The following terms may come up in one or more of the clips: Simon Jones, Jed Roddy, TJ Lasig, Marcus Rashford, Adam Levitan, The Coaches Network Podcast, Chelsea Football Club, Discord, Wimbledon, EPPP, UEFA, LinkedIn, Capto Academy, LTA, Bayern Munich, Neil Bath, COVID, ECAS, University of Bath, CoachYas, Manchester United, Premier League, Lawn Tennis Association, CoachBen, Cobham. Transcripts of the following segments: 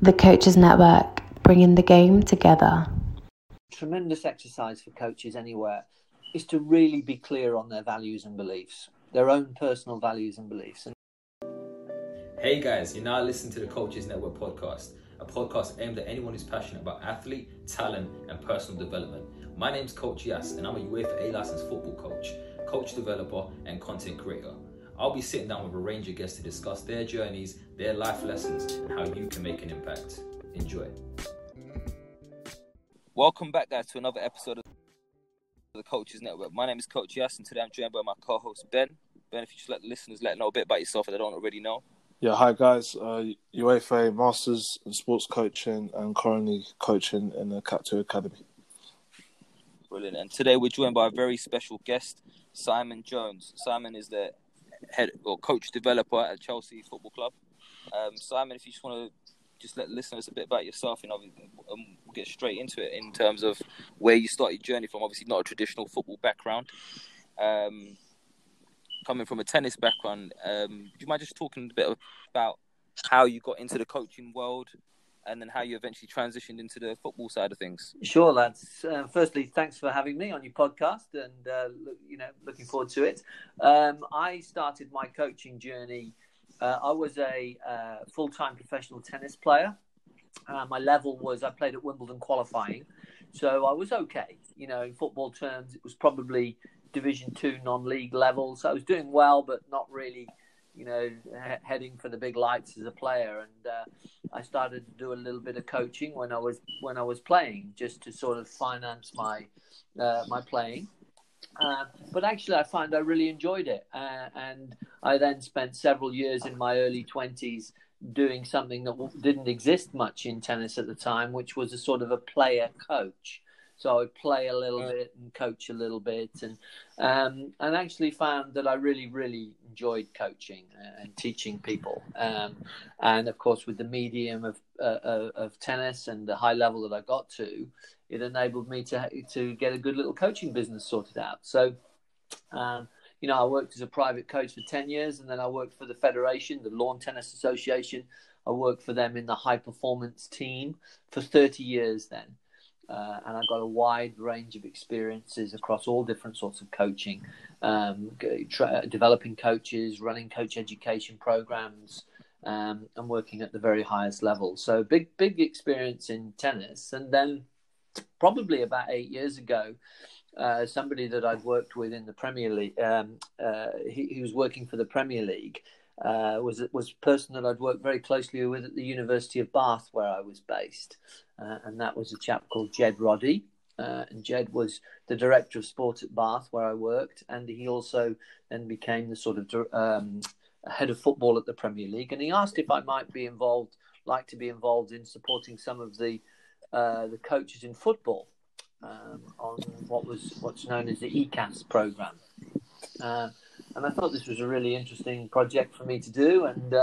The Coaches Network, bringing the game together. Tremendous exercise for coaches anywhere is to really be clear on their values and beliefs, their own personal values and beliefs. Hey guys, you're now listening to the Coaches Network Podcast, a podcast aimed at anyone who's passionate about athlete, talent and personal development. My name's Coach Yas and I'm a UEFA A-licensed football coach, coach developer and content creator. I'll be sitting down with a range of guests to discuss their journeys, their life lessons and how you can make an impact. Enjoy. Welcome back guys to another episode of the Coaches Network. My name is Coach Yas and today I'm joined by my co-host Ben. Ben, if you just let the listeners know a bit about yourself if they don't already know. Yeah, hi guys. UEFA Masters in Sports Coaching and currently coaching in the Capto Academy. Brilliant. And today we're joined by a very special guest, Simon Jones. Simon is the head or coach developer at Chelsea Football Club. Simon, if you just want to just let listeners a bit about yourself, you know, we'll get straight into it in terms of where you started your journey from. Obviously, not a traditional football background. Coming from a tennis background, do you mind just talking a bit about how you got into the coaching world and then how you eventually transitioned into the football side of things? Sure, lads. Firstly, thanks for having me on your podcast and, looking forward to it. I started my coaching journey. I was a full-time professional tennis player. My level was I played at Wimbledon qualifying. So I was okay. You know, in football terms, it was probably Division 2 non-league level. So I was doing well, but not really, you know, heading for the big lights as a player. And I started to do a little bit of coaching when I was playing, just to sort of finance my my playing. But actually, I found I really enjoyed it. And I then spent several years in my early 20s doing something that didn't exist much in tennis at the time, which was a sort of a player coach. So I would play a little bit and coach a little bit, and actually found that I really, really enjoyed coaching and teaching people. And of course, with the medium of tennis and the high level that I got to, it enabled me to get a good little coaching business sorted out. So, I worked as a private coach for 10 years, and then I worked for the federation, the Lawn Tennis Association. I worked for them in the high performance team for 30 years then. And I've got a wide range of experiences across all different sorts of coaching, developing coaches, running coach education programs, and working at the very highest level. So big experience in tennis. And then probably about 8 years ago, somebody that I'd worked with in the Premier League, he was working for the Premier League, was a person that I'd worked very closely with at the University of Bath, where I was based. And that was a chap called Jed Roddy. And Jed was the director of sport at Bath, where I worked. And he also then became the sort of head of football at the Premier League. And he asked if I might be involved, like to be involved in supporting some of the coaches in football on what's known as the ECAS programme. And I thought this was a really interesting project for me to do. And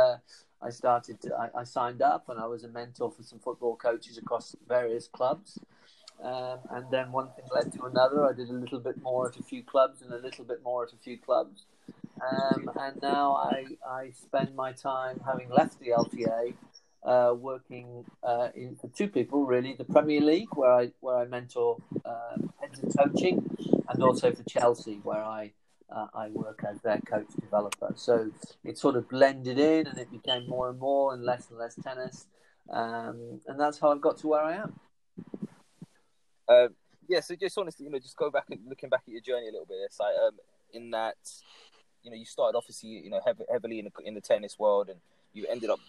I signed up and I was a mentor for some football coaches across various clubs. And then one thing led to another. I did a little bit more at a few clubs and a little bit more at a few clubs. And now I spend my time, having left the LTA, working for two people, really, the Premier League, where I mentor heads of coaching, and also for Chelsea, where I work as their coach developer. So it sort of blended in and it became more and more and less tennis. And that's how I've got to where I am. So just honestly, just go back and looking back at your journey a little bit. It's like, in that, you started obviously, heavily in the tennis world and you ended up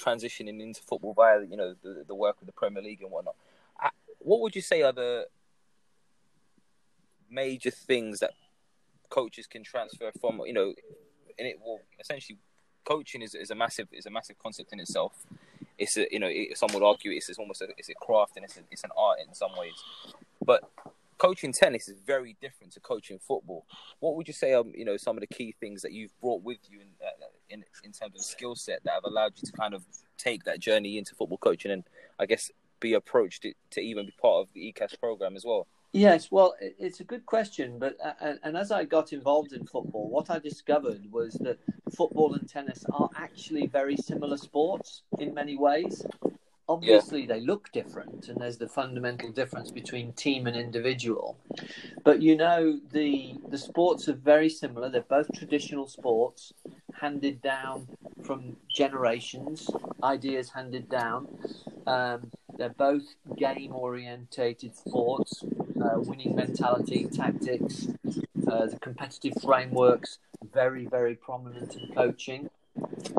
transitioning into football via, the work with the Premier League and whatnot. What would you say are the major things that coaches can transfer from, and it will essentially, coaching is a massive concept in itself. it's a, you know, some would argue it's almost it's a craft and it's an art in some ways. But coaching tennis is very different to coaching football. What would you say are, you know, some of the key things that you've brought with you in terms of skill set that have allowed you to kind of take that journey into football coaching and I guess be approached to even be part of the ECAS program as well? Yes, well, it's a good question, but and as I got involved in football, what I discovered was that football and tennis are actually very similar sports in many ways. Obviously, they look different, and there's the fundamental difference between team and individual. But, you know, the sports are very similar. They're both traditional sports, handed down from generations, ideas handed down. They're both game-orientated sports, winning mentality, tactics, the competitive frameworks, very, very prominent in coaching.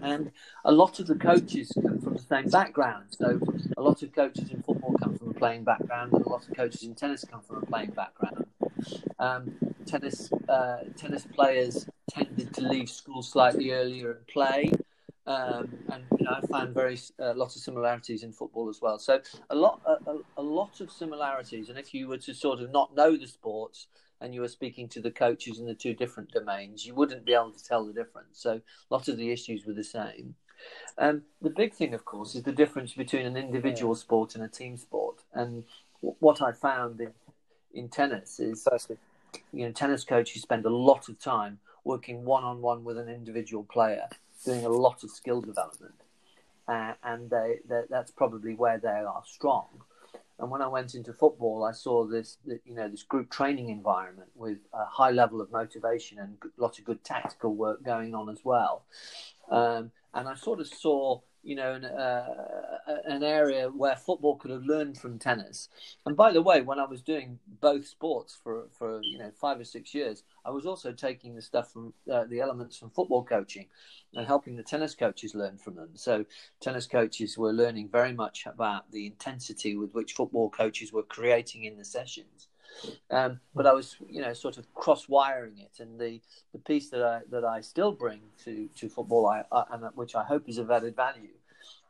And a lot of the coaches come from the same background. So a lot of coaches in football come from a playing background, and a lot of coaches in tennis come from a playing background. Tennis players tended to leave school slightly earlier and play. And you know, I found lots of similarities in football as well. So a lot of similarities. And if you were to sort of not know the sports and you were speaking to the coaches in the two different domains, you wouldn't be able to tell the difference. So lots of the issues were the same. The big thing, of course, is the difference between an individual sport and a team sport. And what I found in tennis is, firstly, you know, tennis coaches spend a lot of time working one-on-one with an individual player, doing a lot of skill development, and that's probably where they are strong. And when I went into football, I saw this group training environment with a high level of motivation and lots of good tactical work going on as well. And I sort of saw, you know, an area where football could have learned from tennis. And by the way, when I was doing both sports for you know 5 or 6 years, I was also taking the stuff from the elements from football coaching and helping the tennis coaches learn from them. So tennis coaches were learning very much about the intensity with which football coaches were creating in the sessions. But I was, you know, sort of cross-wiring it, and the piece that I still bring to football, and which I hope is of added value,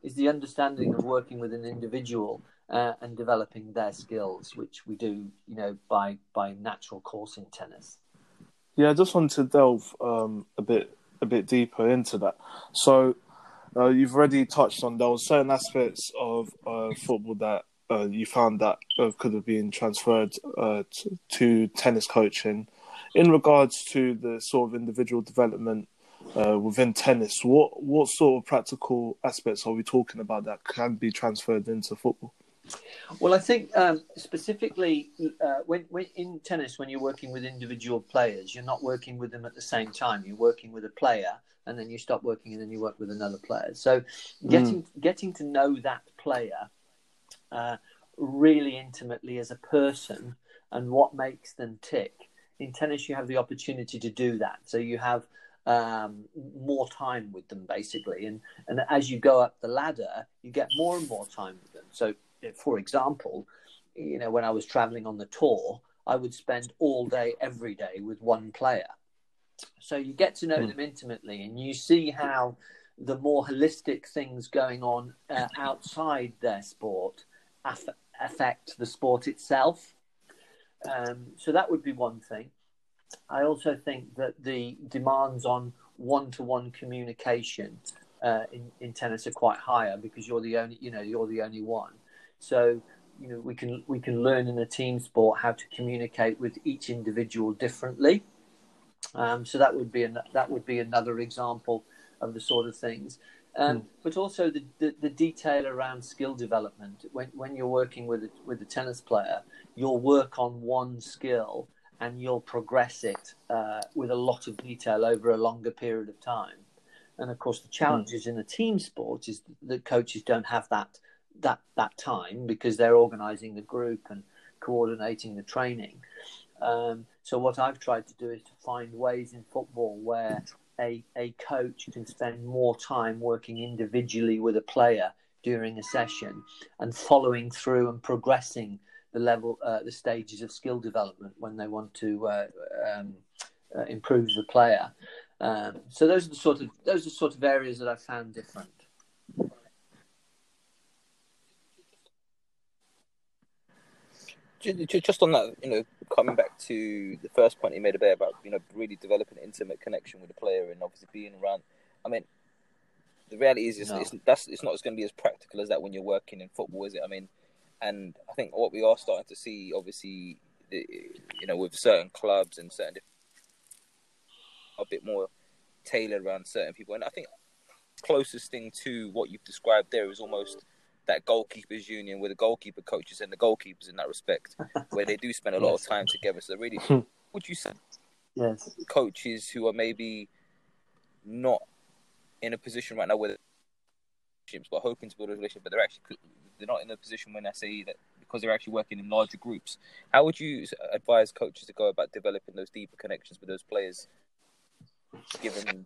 is the understanding of working with an individual and developing their skills, which we do, you know, by natural course in tennis. Yeah, I just want to delve a bit deeper into that. So you've already touched on those certain aspects of football that you found that could have been transferred to tennis coaching. In regards to the sort of individual development within tennis, what sort of practical aspects are we talking about that can be transferred into football? Well, I think specifically when in tennis, when you're working with individual players, you're not working with them at the same time. You're working with a player, and then you stop working, and then you work with another player. So getting to know that player really intimately as a person and what makes them tick. In tennis, you have the opportunity to do that. So you have more time with them, basically. And as you go up the ladder, you get more and more time with them. So, for example, you know, when I was traveling on the tour, I would spend all day, every day with one player. So you get to know them intimately, and you see how the more holistic things going on outside their sport affect the sport itself. So that would be one thing. I also think that the demands on one-to-one communication in tennis are quite higher, because you're the only one. So you know we can learn in a team sport how to communicate with each individual differently. So that would be another example of the sort of things. But also the detail around skill development. When you're working with a tennis player, you'll work on one skill and you'll progress it with a lot of detail over a longer period of time. And of course, the challenges in a team sport is that coaches don't have that time, because they're organising the group and coordinating the training. So what I've tried to do is to find ways in football where a coach can spend more time working individually with a player during a session and following through and progressing the stages of skill development when they want to improve the player. So those are the sort of areas that I found different. Just on that, coming back to the first point you made about, really developing an intimate connection with the player and obviously being around. I mean, the reality is it's not going to be as practical as that when you're working in football, is it? I mean, and I think what we are starting to see, obviously, with certain clubs and certain a bit more tailored around certain people. And I think the closest thing to what you've described there is almost that goalkeepers union with the goalkeeper coaches and the goalkeepers in that respect, where they do spend a lot of time together. So really, would you say coaches who are maybe not in a position right now where relationships, but hoping to build a relationship, but they're not in a position when I say that because they're actually working in larger groups. How would you advise coaches to go about developing those deeper connections with those players, given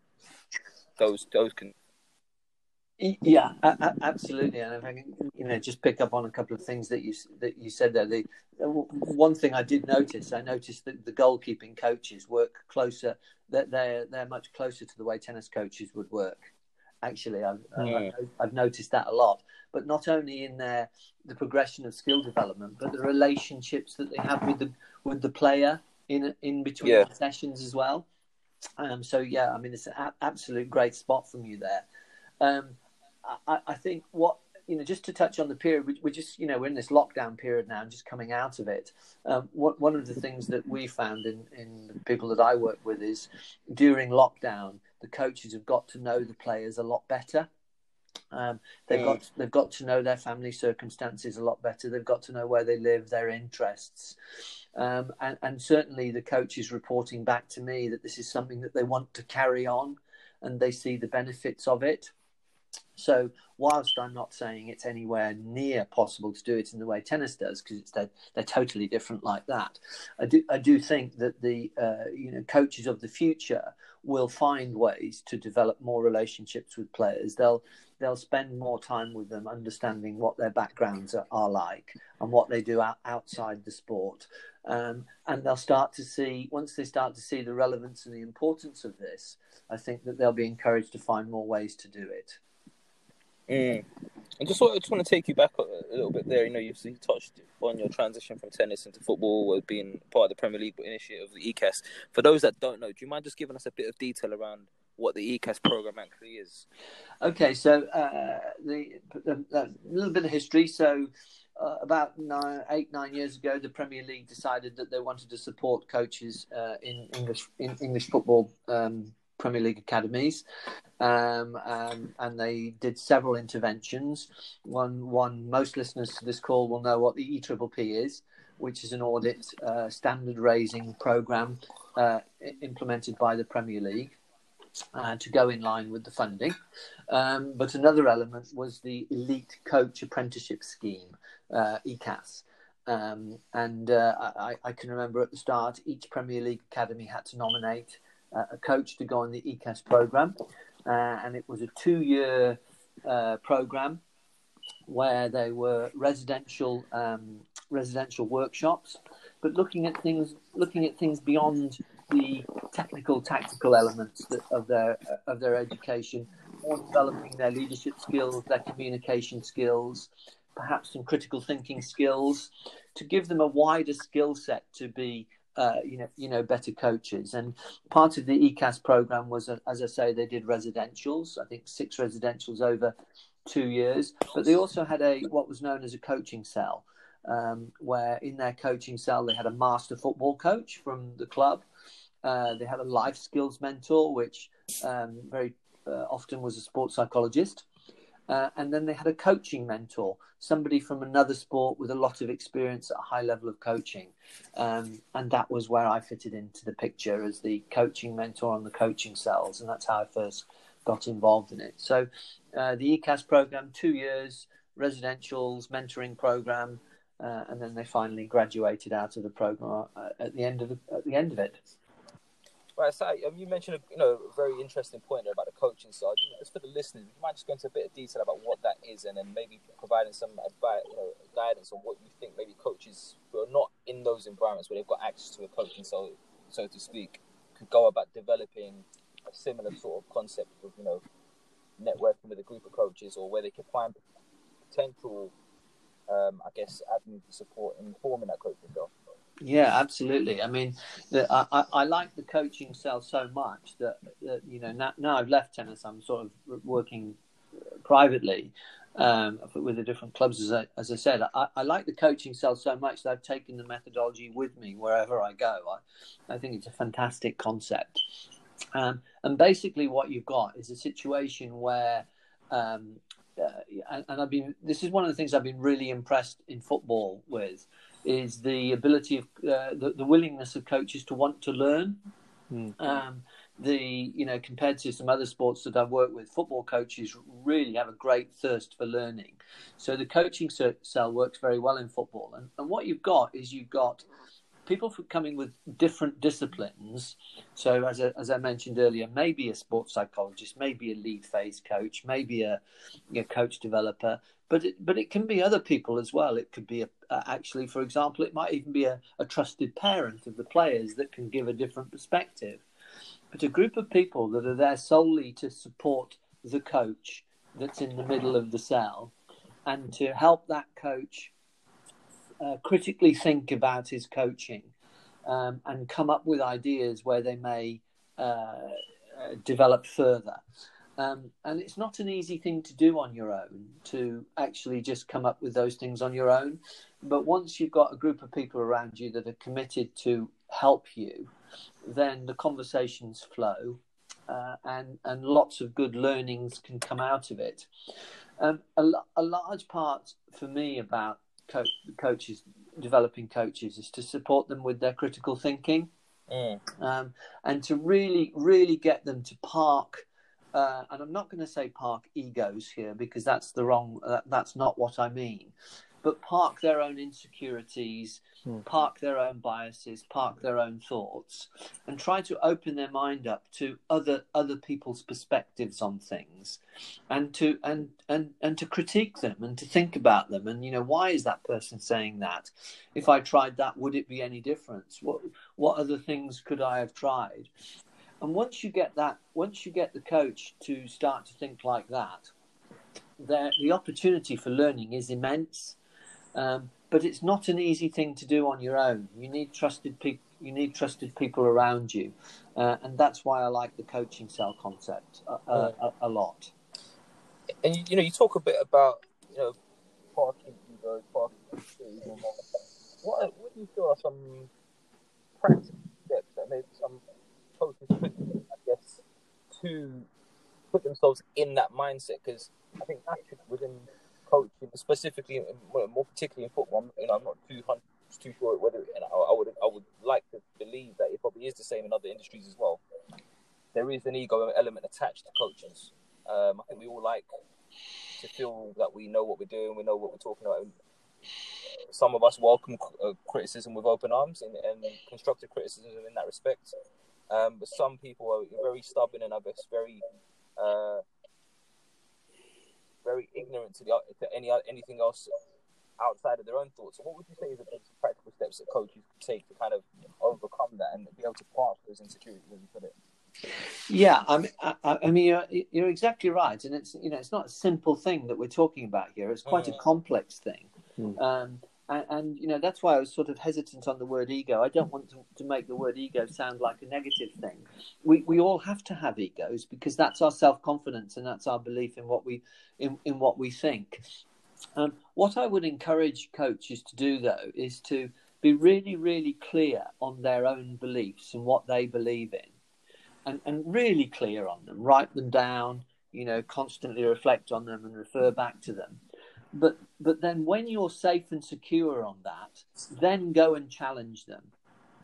those Yeah, absolutely. And if I can, just pick up on a couple of things that you said there. One thing I noticed that the goalkeeping coaches work closer. That they're much closer to the way tennis coaches would work. Actually, I've noticed that a lot. But not only in the progression of skill development, but the relationships that they have with the player in between sessions as well. It's an absolute great spot from you there. I think just to touch on the period, we're in this lockdown period now and just coming out of it. One of the things that we found in the people that I work with is during lockdown, the coaches have got to know the players a lot better. They've got to know their family circumstances a lot better. They've got to know where they live, their interests. And certainly the coach is reporting back to me that this is something that they want to carry on and they see the benefits of it. So whilst I'm not saying it's anywhere near possible to do it in the way tennis does, because they're totally different like that, I do think that the coaches of the future will find ways to develop more relationships with players. They'll spend more time with them, understanding what their backgrounds are like and what they do outside the sport. And they'll start to see, once they start to see the relevance and the importance of this, I think that they'll be encouraged to find more ways to do it. I just want to take you back a little bit there. You touched on your transition from tennis into football, being part of the Premier League initiative of the ECAS. For those that don't know, do you mind just giving us a bit of detail around what the ECAS programme actually is? Okay, so a little bit of history. So about 8-9 years ago, the Premier League decided that they wanted to support coaches in English football Premier League academies, and they did several interventions. One most listeners to this call will know what the EPPP is, which is an audit standard raising programme implemented by the Premier League to go in line with the funding. But another element was the Elite Coach Apprenticeship Scheme, ECAS. I can remember at the start, each Premier League academy had to nominate a coach to go on the ECAS programme, and it was a 2-year programme where they were residential workshops, but looking at things beyond the tactical elements of their education, more developing their leadership skills, their communication skills, perhaps some critical thinking skills, to give them a wider skill set to be better coaches. And part of the ECAS program was, as I say, they did residentials. I think 6 residentials over 2 years, but they also had what was known as a coaching cell, where in their coaching cell they had a master football coach from the club. They had a life skills mentor, which very often was a sports psychologist. And then they had a coaching mentor, somebody from another sport with a lot of experience at a high level of coaching. And that was where I fitted into the picture as the coaching mentor on the coaching cells. And that's how I first got involved in it. So the ECAS programme, 2 years, residentials, mentoring programme. And then they finally graduated out of the programme at the end of it. Right, so you mentioned a very interesting point there about the coaching side. It's for the listeners. Would you mind just going into a bit of detail about what that is, and then maybe providing some advice, guidance on what you think maybe coaches who are not in those environments where they've got access to a coaching, so to speak, could go about developing a similar sort of concept of networking with a group of coaches, or where they could find potential I guess, adding the support and forming that coaching job. Yeah, absolutely. I mean, I like the coaching cell so much that you know, now I've left tennis, I'm sort of working privately with the different clubs. As I said, I like the coaching cell so much that I've taken the methodology with me wherever I go. I think it's a fantastic concept. And basically what you've got is a situation where, and I've been, this is one of the things I've been really impressed in football with, is the ability of the willingness of coaches to want to learn. Mm. Compared to some other sports that I've worked with, football coaches really have a great thirst for learning. So the coaching cell works very well in football. And what you've got is you've got people coming with different disciplines. So as I mentioned earlier, maybe a sports psychologist, maybe a lead phase coach, maybe a coach developer, but it can be other people as well. It could be actually, for example, it might even be a trusted parent of the players that can give a different perspective. But a group of people that are there solely to support the coach that's in the middle of the cell and to help that coach critically think about his coaching and come up with ideas where they may develop further. And it's not an easy thing to do on your own, to actually just come up with those things on your own. But once you've got a group of people around you that are committed to help you, then the conversations flow and lots of good learnings can come out of it. A large part for me about coaches, developing coaches, is to support them with their critical thinking. Mm. And to really, really get them to park. And I'm not going to say park egos here, because that's the wrong. That's not what I mean. But park their own insecurities, park their own biases, park their own thoughts, and try to open their mind up to other people's perspectives on things, and to critique them and to think about them. And, you know, why is that person saying that? If I tried that, would it be any difference? What other things could I have tried? And once you get the coach to start to think like that, the opportunity for learning is immense. But it's not an easy thing to do on your own. You need trusted people. You need trusted people around you, and that's why I like the coaching cell concept a lot. And you talk a bit about parking egos, parking issues. What do you feel are some practical steps that maybe some coaches could, I guess, to put themselves in that mindset? Because I think naturally within coaching, specifically, more particularly in football, I'm not too sure whether, and I would like to believe that it probably is the same in other industries as well. There is an ego element attached to coaches. I think we all like to feel that we know what we're doing, we know what we're talking about. Some of us welcome criticism with open arms and constructive criticism in that respect. But some people are very stubborn and, I guess, very ignorant to anything else outside of their own thoughts. So what would you say is the practical steps that coaches could take to kind of overcome that and be able to park those insecurities with it? Yeah, I mean, you're exactly right, and it's it's not a simple thing that we're talking about here. It's quite a complex thing, and that's why I was sort of hesitant on the word ego. I don't want to make the word ego sound like a negative thing. We all have to have egos, because that's our self-confidence and that's our belief in what we think. What I would encourage coaches to do, though, is to be really, really clear on their own beliefs and what they believe in, and really clear on them. Write them down, constantly reflect on them and refer back to them. But then when you're safe and secure on that, then go and challenge them.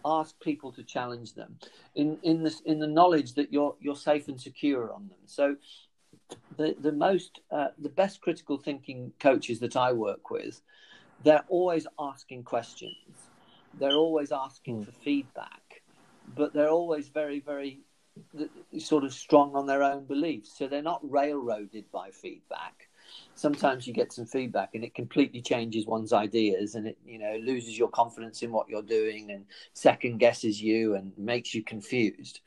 Ask people to challenge them in the knowledge that you're safe and secure on them. So the best critical thinking coaches that I work with, they're always asking questions. They're always asking for feedback, but they're always very, very sort of strong on their own beliefs. So they're not railroaded by feedback. Sometimes you get some feedback and it completely changes one's ideas, and it loses your confidence in what you're doing and second guesses you and makes you confused.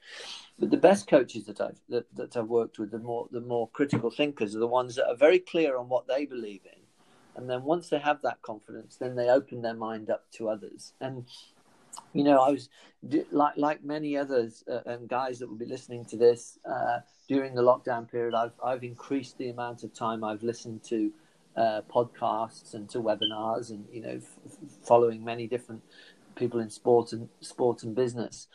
But the best coaches that I've worked with, the more critical thinkers, are the ones that are very clear on what they believe in, And then once they have that confidence, then they open their mind up to others. And, you know, I was like many others and guys that will be listening to this during the lockdown period, I've increased the amount of time I've listened to podcasts and to webinars and, you know, following many different people in sport and business.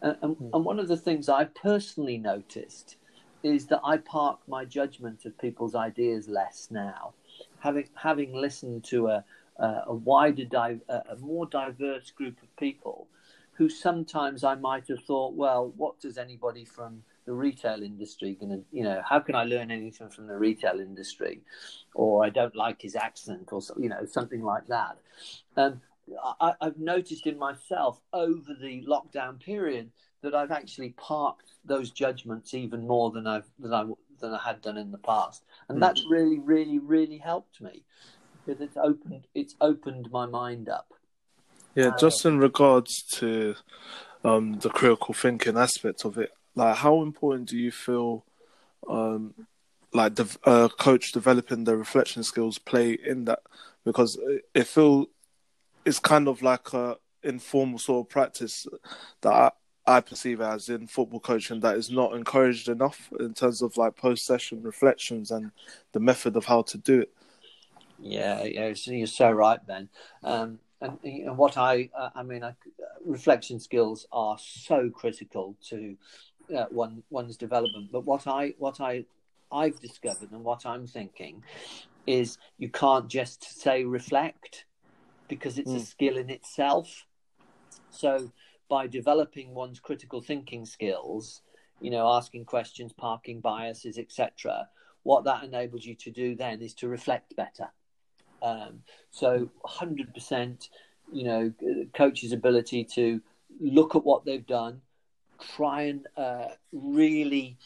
And one of the things I personally noticed is that I park my judgment of people's ideas less now, having listened to a more diverse group of people who sometimes I might have thought, well, what does anybody from the retail industry gonna, you know, how can I learn anything from the retail industry? Or I don't like his accent, or so, you know, something like that. I've noticed in myself over the lockdown period that I've actually parked those judgments even more than I had done in the past, and that's really, really, really helped me, because it's opened my mind up. Yeah, just in regards to the critical thinking aspect of it, like how important do you feel, like the coach developing the reflection skills play in that? Because it feels it's kind of like a informal sort of practice that I perceive as in football coaching that is not encouraged enough in terms of like post-session reflections and the method of how to do it. Yeah, you're so right, Ben. And what I mean, reflection skills are so critical to one's development. But what I've discovered and what I'm thinking is you can't just say reflect, because it's a skill in itself. So by developing one's critical thinking skills, you know, asking questions, parking biases, etc., what that enables you to do then is to reflect better. So 100%, you know, coach's ability to look at what they've done, try and really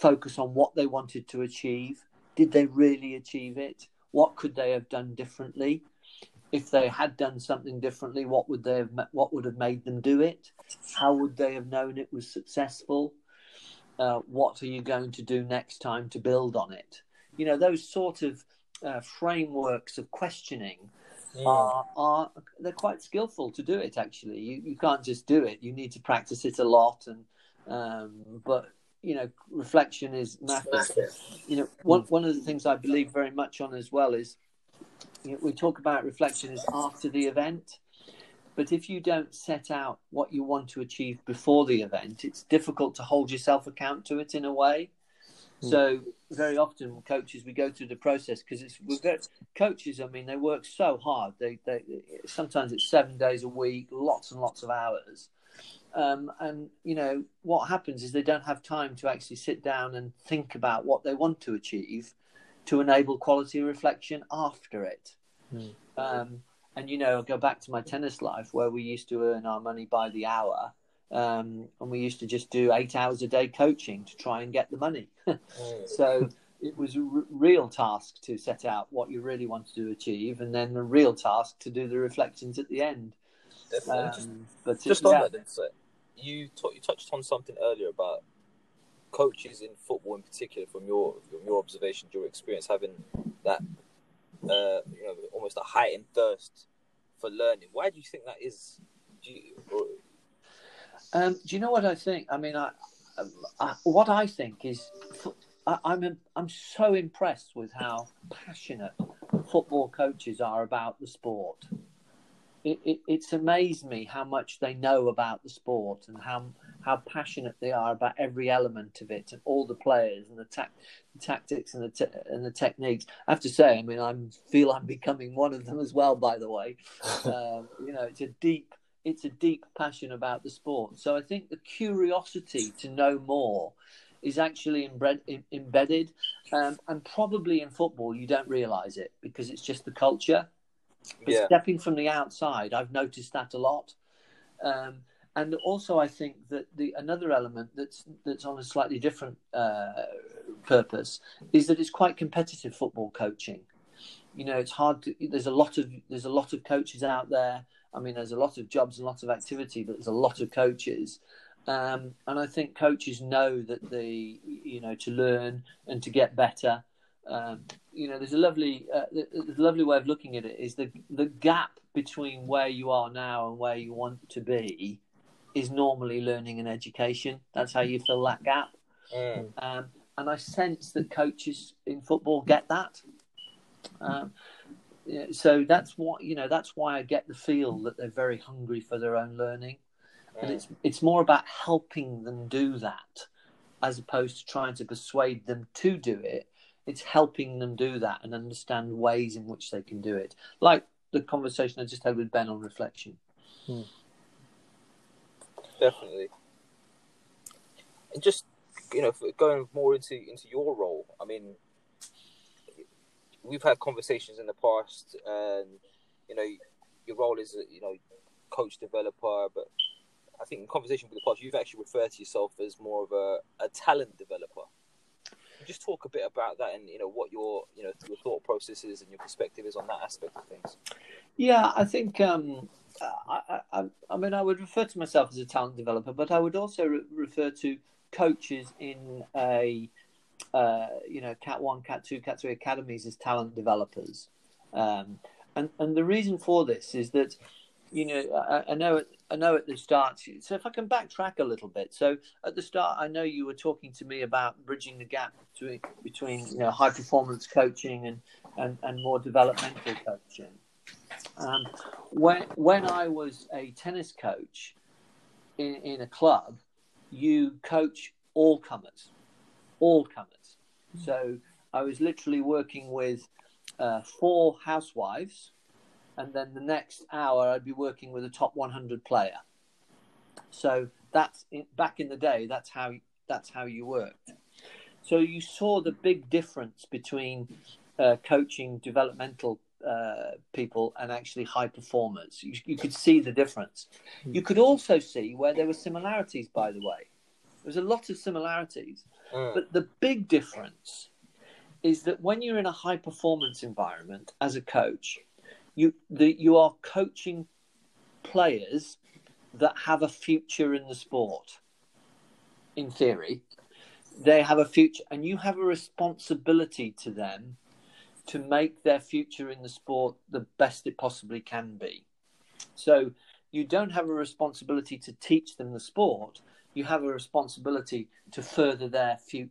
focus on what they wanted to achieve. Did they really achieve it? What could they have done differently? If they had done something differently, what would have made them do it? How would they have known it was successful? What are you going to do next time to build on it? You know, those sort of frameworks of questioning are they're quite skillful to do it. Actually, you can't just do it. You need to practice it a lot. And but you know, reflection is massive. You know, one of the things I believe very much on as well is, you know, we talk about reflection is after the event, but if you don't set out what you want to achieve before the event, it's difficult to hold yourself account to it in a way. So very often coaches, we go through the process because coaches, I mean, they work so hard. They sometimes it's 7 days a week, lots and lots of hours. And, you know, what happens is they don't have time to actually sit down and think about what they want to achieve to enable quality reflection after it. And, you know, I'll go back to my tennis life where we used to earn our money by the hour, and we used to just do 8 hours a day coaching to try and get the money. So it was a real task to set out what you really wanted to achieve, and then a real task to do the reflections at the end. Definitely. But just on that, then, so you touched on something earlier about coaches in football in particular, from your observation, your experience, having that you know, almost a heightened thirst for learning. Why do you think that is? Do you know what I think? I mean, I'm so impressed with how passionate football coaches are about the sport. It's amazed me how much they know about the sport and how passionate they are about every element of it and all the players and the tactics and the techniques. I have to say, I mean, I feel I'm becoming one of them as well, by the way. You know, it's a deep passion about the sport. So I think the curiosity to know more is actually embedded. And probably in football, you don't realise it because it's just the culture. But stepping from the outside, I've noticed that a lot. And also I think that another element that's on a slightly different purpose is that it's quite competitive, football coaching. You know, it's hard to, there's a lot of coaches out there. I mean, there's a lot of jobs and lots of activity, but there's a lot of coaches. And I think coaches know that to learn and to get better, you know, there's a lovely way of looking at it is the gap between where you are now and where you want to be is normally learning and education. That's how you fill that gap. And I sense that coaches in football get that. So that's what, you know, that's why I get the feel that they're very hungry for their own learning. And it's more about helping them do that as opposed to trying to persuade them to do it. It's helping them do that and understand ways in which they can do it. Like the conversation I just had with Ben on reflection. Definitely. And just, you know, going more into your role, I mean, we've had conversations in the past and, you know, your role is, you know, coach developer, but I think in conversation with the past, you've actually referred to yourself as more of a talent developer. Just talk a bit about that and, you know, what your thought process is and your perspective is on that aspect of things. Yeah, I think, I mean, I would refer to myself as a talent developer, but I would also refer to coaches in Cat 1, Cat 2, Cat 3 academies as talent developers. And the reason for this is that, you know, I know at the start, so if I can backtrack a little bit. So at the start, I know you were talking to me about bridging the gap between you know, high performance coaching and more developmental coaching. When I was a tennis coach in a club, you coach all comers. So I was literally working with 4 housewives. And then the next hour, I'd be working with a top 100 player. So that's back in the day. That's how you worked. So you saw the big difference between coaching developmental people and actually high performers. You could see the difference. You could also see where there were similarities. By the way, there was a lot of similarities, but the big difference is that when you're in a high performance environment as a coach, you are coaching players that have a future in the sport. In theory, they have a future, and you have a responsibility to them to make their future in the sport the best it possibly can be. So you don't have a responsibility to teach them the sport. You have a responsibility to further their future.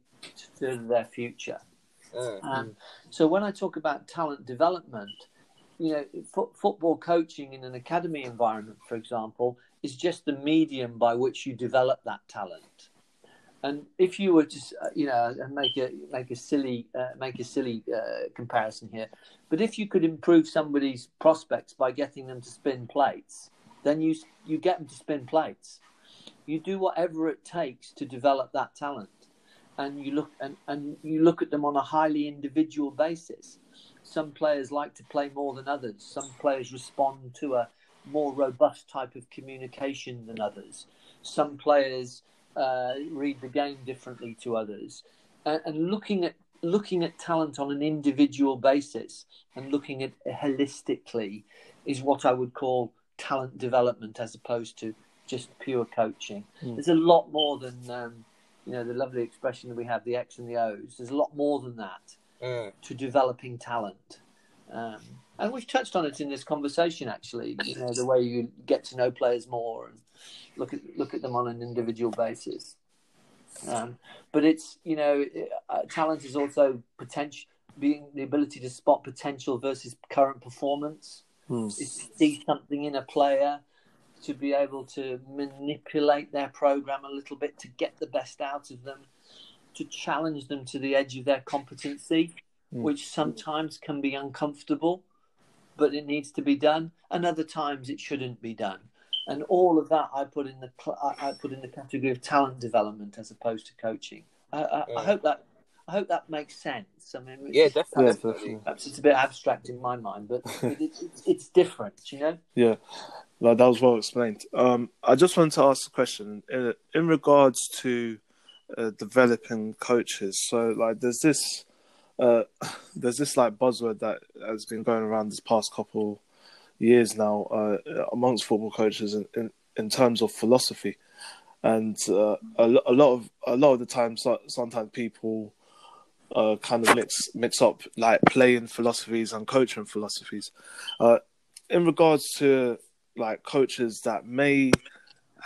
So when I talk about talent development, you know, football coaching in an academy environment, for example, is just the medium by which you develop that talent. And if you were to, you know, and make a silly comparison here, but if you could improve somebody's prospects by getting them to spin plates, then you get them to spin plates. You do whatever it takes to develop that talent, and you look at them on a highly individual basis. Some players like to play more than others. Some players respond to a more robust type of communication than others. Some players read the game differently to others. And looking at talent on an individual basis and looking at it holistically is what I would call talent development, as opposed to just pure coaching. There's a lot more than you know, the lovely expression that we have, the X and the O's. There's a lot more than that. To developing talent, and we've touched on it in this conversation. Actually, you know, the way you get to know players more and look at them on an individual basis. But it's, you know, talent is also potential, being the ability to spot potential versus current performance. It's to see something in a player, to be able to manipulate their program a little bit to get the best out of them, to challenge them to the edge of their competency, which sometimes can be uncomfortable, but it needs to be done. And other times it shouldn't be done. And all of that I put in the category of talent development as opposed to coaching. I hope that makes sense. I mean, yeah, definitely. Perhaps it's a bit abstract in my mind, but it's different, you know? Yeah, no, that was well explained. I just wanted to ask a question in regards to developing coaches. So like there's this like buzzword that has been going around this past couple years now amongst football coaches in terms of philosophy, and a lot of the time sometimes people kind of mix up like playing philosophies and coaching philosophies. In regards to like coaches that may,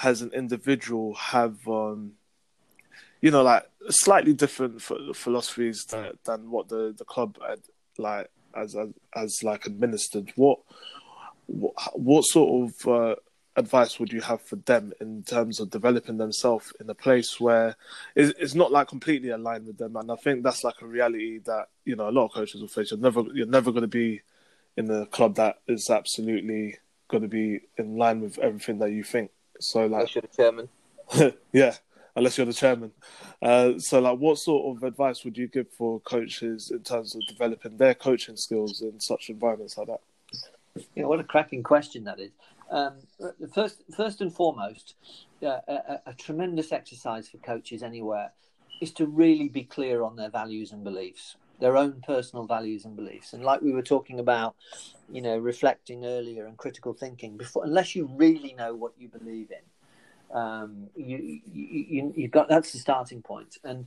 as an individual, have you know, like slightly different philosophies than what the club had, like as like administered. What sort of advice would you have for them in terms of developing themselves in a place where it's not like completely aligned with them? And I think that's like a reality that, you know, a lot of coaches will face. You're never going to be in a club that is absolutely going to be in line with everything that you think. So, like, unless you're the chairman. Yeah, unless you're the chairman. So, like, what sort of advice would you give for coaches in terms of developing their coaching skills in such environments like that? Yeah, what a cracking question that is. First and foremost, a tremendous exercise for coaches anywhere is to really be clear on their values and beliefs, their own personal values and beliefs. And like we were talking about, you know, reflecting earlier and critical thinking, before, unless you really know what you believe in, you've got, that's the starting point. And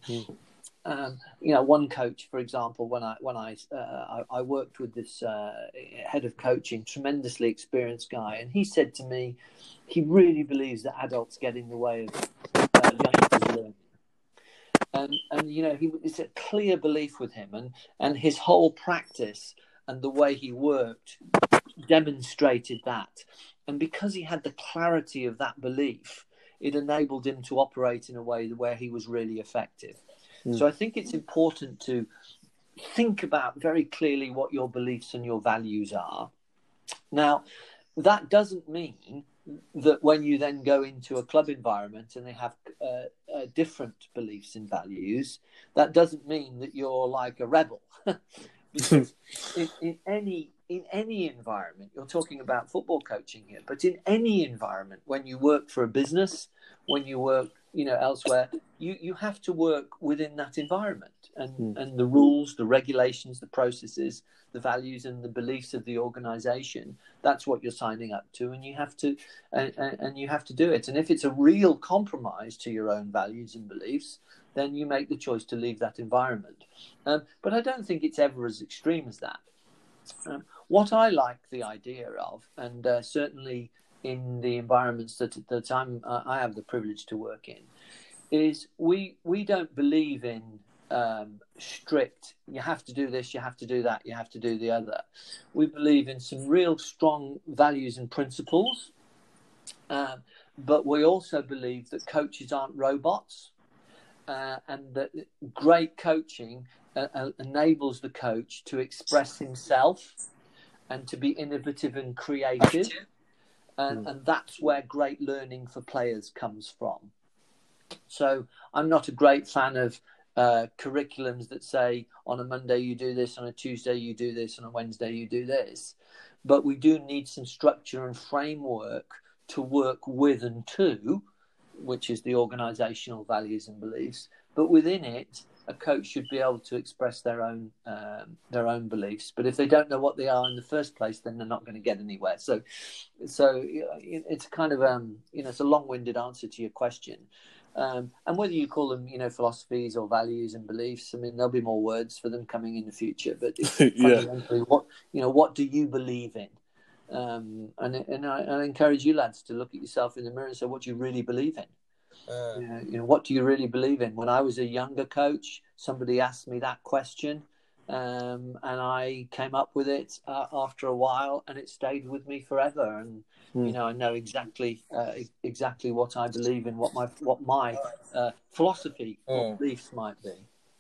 you know, one coach, for example, when I worked with this head of coaching, tremendously experienced guy, and he said to me, he really believes that adults get in the way of youngsters learning. And you know, it's a clear belief with him, and his whole practice and the way he worked demonstrated that. And because he had the clarity of that belief, it enabled him to operate in a way where he was really effective. So I think it's important to think about very clearly what your beliefs and your values are. Now, that doesn't mean that when you then go into a club environment and they have different beliefs and values, that doesn't mean that you're like a rebel. Because in any environment, you're talking about football coaching here, but in any environment, when you work for a business, when you work, you know, elsewhere, you have to work within that environment and the rules, the regulations, the processes, the values and the beliefs of the organization. That's what you're signing up to, and you have to do it. And if it's a real compromise to your own values and beliefs, then you make the choice to leave that environment. But I don't think it's ever as extreme as that. What I like the idea of, and certainly in the environments that at the time I have the privilege to work in, is we don't believe in strict, you have to do this, you have to do that, you have to do the other. We believe in some real strong values and principles, but we also believe that coaches aren't robots, and that great coaching enables the coach to express himself and to be innovative and creative. And that's where great learning for players comes from. So I'm not a great fan of curriculums that say on a Monday you do this, on a Tuesday you do this, on a Wednesday you do this. But we do need some structure and framework to work with and to, which is the organisational values and beliefs. But within it, a coach should be able to express their own beliefs, but if they don't know what they are in the first place, then they're not going to get anywhere. So it's kind of you know, it's a long-winded answer to your question, and whether you call them, you know, philosophies or values and beliefs, I mean, there'll be more words for them coming in the future. But it's fundamentally, what do you believe in? And I encourage you lads to look at yourself in the mirror and say, what do you really believe in? You know, what do you really believe in? When I was a younger coach, somebody asked me that question, and I came up with it after a while, and it stayed with me forever. And you know, I know exactly what I believe in, what my philosophy or beliefs might be.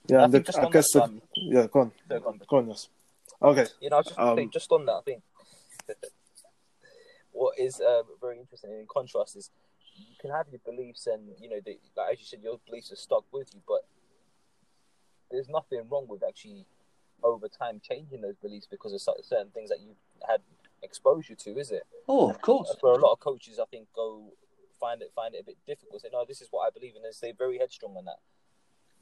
Yeah, and I guess that, yeah. Go on, yes. Okay. You know, I just think just on that, I think what is very interesting in contrast is, you can have your beliefs and, you know, like as you said, your beliefs are stuck with you, but there's nothing wrong with actually over time changing those beliefs because of certain things that you've had exposure to, is it? Oh, of course. For a lot of coaches, I think, go find it a bit difficult. Say, no, this is what I believe in, and stay very headstrong on that.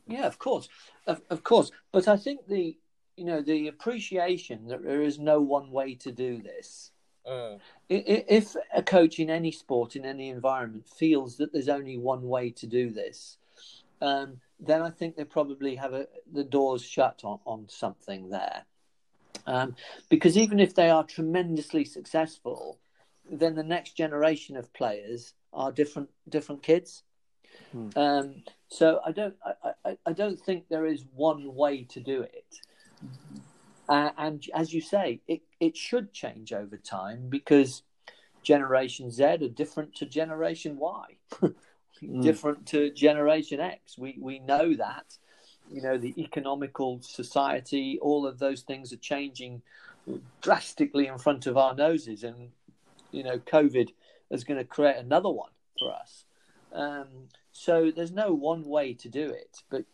Yeah, of course. Of course. But I think the appreciation that there is no one way to do this. If a coach in any sport, in any environment, feels that there's only one way to do this, then I think they probably have the doors shut on something there. Because even if they are tremendously successful, then the next generation of players are different kids. So I don't think there is one way to do it. And as you say, it should change over time, because Generation Z are different to Generation Y, different to Generation X. We know that, the economical society, all of those things are changing drastically in front of our noses. And, COVID is going to create another one for us. So there's no one way to do it, but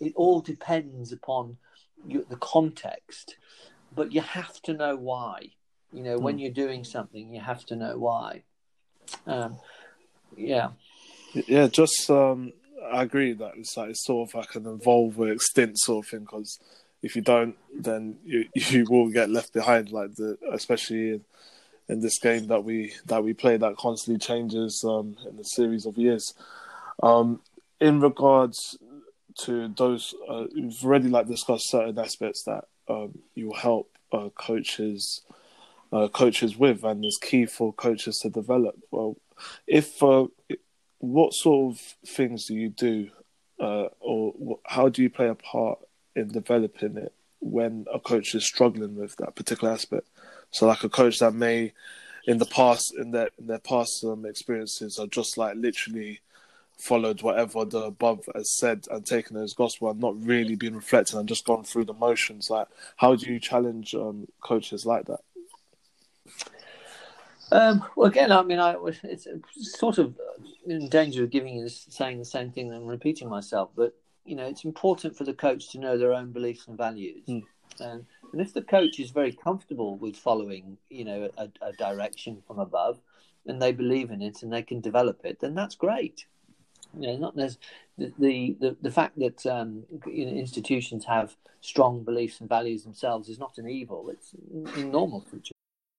it all depends upon the context. But you have to know why. When you're doing something, you have to know why. I agree that it's like, it's sort of like an evolve or extinct sort of thing, because if you don't, then you will get left behind. Like especially in this game that we play, that constantly changes in the series of years. In regards to those, we've already discussed certain aspects that you help coaches with, and is key for coaches to develop. Well, what sort of things do you do, or how do you play a part in developing it when a coach is struggling with that particular aspect? So, like a coach that may, in the past, in their past experiences, are just literally followed whatever the above has said and taken it as gospel, and not really been reflecting and just gone through the motions. How do you challenge coaches like that? Well, again, it's sort of in danger of saying the same thing and repeating myself. But it's important for the coach to know their own beliefs and values. And if the coach is very comfortable with following, a direction from above, and they believe in it and they can develop it, then that's great. Not the fact that institutions have strong beliefs and values themselves is not an evil; it's a normal feature.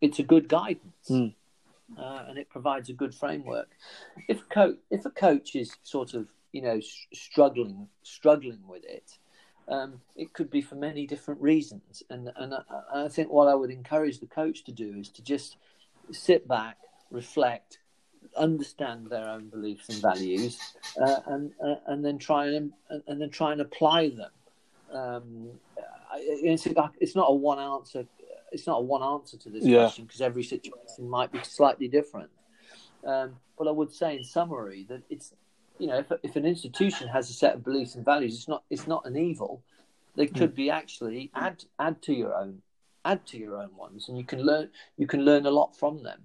It's a good guidance, and it provides a good framework. If a coach is sort of struggling with it, it could be for many different reasons. And I think what I would encourage the coach to do is to just sit back, reflect, understand their own beliefs and values, and then try and apply them. It's not a one answer to this question, because every situation might be slightly different. But I would say, in summary, that it's if an institution has a set of beliefs and values, it's not an evil. They could be actually add to your own ones, and you can learn a lot from them.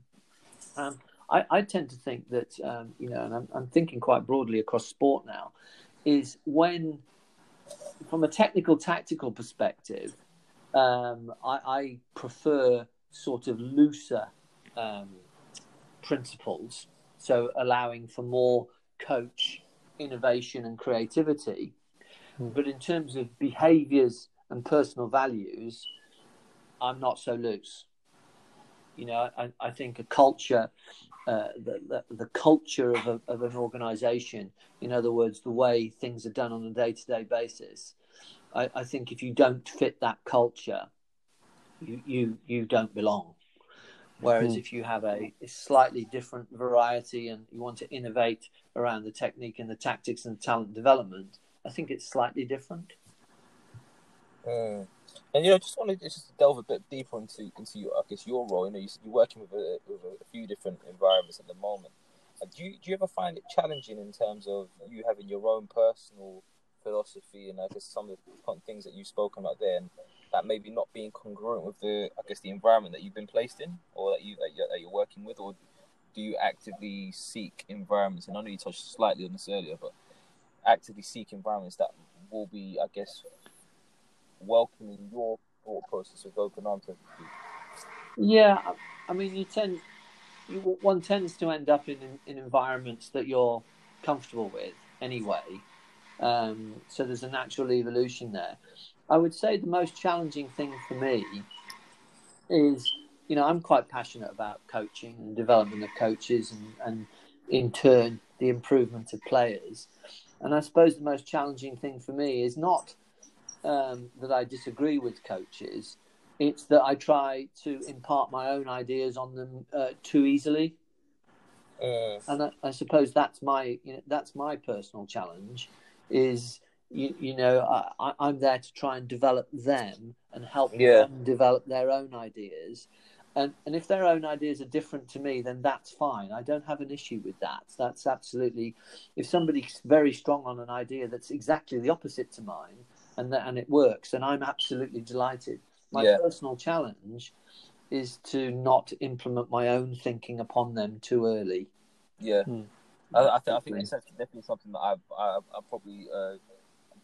I tend to think that and I'm thinking quite broadly across sport now, is when from a technical tactical perspective. I prefer sort of looser principles, so allowing for more coach innovation and creativity. But in terms of behaviours and personal values, I'm not so loose. I think a culture, the culture of an organisation, in other words, the way things are done on a day-to-day basis. I think if you don't fit that culture, you don't belong. Whereas if you have a slightly different variety and you want to innovate around the technique and the tactics and talent development, I think it's slightly different. And, you know, I just wanted to just delve a bit deeper into your, I guess, your role. You know, you're working with a few different environments at the moment. Do you ever find it challenging in terms of you having your own personal philosophy and, I guess, some of the things that you've spoken about there and that maybe not being congruent with the, I guess, the environment that you've been placed in or that you're working with? Or do you actively seek environments? And I know you touched slightly on this earlier, but actively seek environments that will be, I guess, welcoming your thought process with open arms. Yeah, I mean, one tends to end up in environments that you're comfortable with anyway. So there's a natural evolution there. I would say the most challenging thing for me is, you know, I'm quite passionate about coaching and development of coaches and in turn, the improvement of players. And I suppose the most challenging thing for me is not that I disagree with coaches. It's that I try to impart my own ideas on them too easily. And I suppose that's my personal challenge is, I'm there to try and develop them and help them develop their own ideas. And if their own ideas are different to me, then that's fine. I don't have an issue with that. That's absolutely... If somebody's very strong on an idea that's exactly the opposite to mine and it works, then I'm absolutely delighted. My personal challenge is to not implement my own thinking upon them too early. Yeah. I think it's definitely something that I've probably...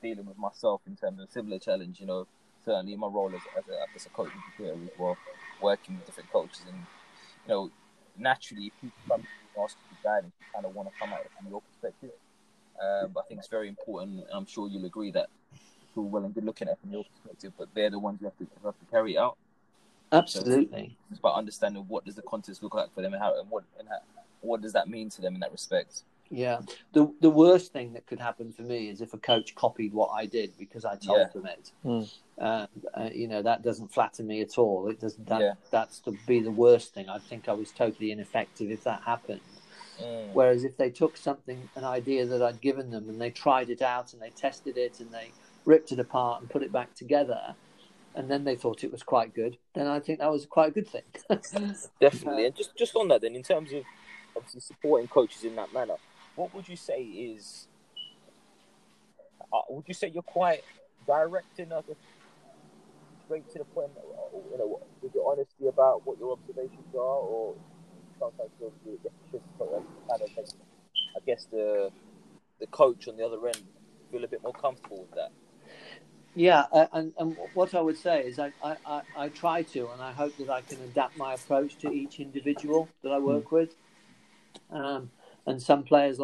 dealing with myself in terms of a similar challenge, you know, certainly in my role as a coach as well, working with different coaches, and you know, naturally, if people ask you for guidance, you kind of want to come out from your perspective. But I think it's very important, and I'm sure you'll agree that it's all well and good looking at it from your perspective, but they're the ones who have to carry it out. Absolutely, so it's about understanding what does the context look like for them, and what does that mean to them in that respect. Yeah, the worst thing that could happen for me is if a coach copied what I did because I told them it. That doesn't flatter me at all. It doesn't. That's to be the worst thing. I think I was totally ineffective if that happened. Whereas if they took an idea that I'd given them, and they tried it out and they tested it and they ripped it apart and put it back together, and then they thought it was quite good, then I think that was quite a good thing. Definitely. And just on that then, in terms of obviously supporting coaches in that manner, what would you say is? Would you say you're quite direct enough, straight to the point? You know, with your honesty about what your observations are, or sometimes I guess the coach on the other end feel a bit more comfortable with that. Yeah, and what I would say is I try to, and I hope that I can adapt my approach to each individual that I work with. And some players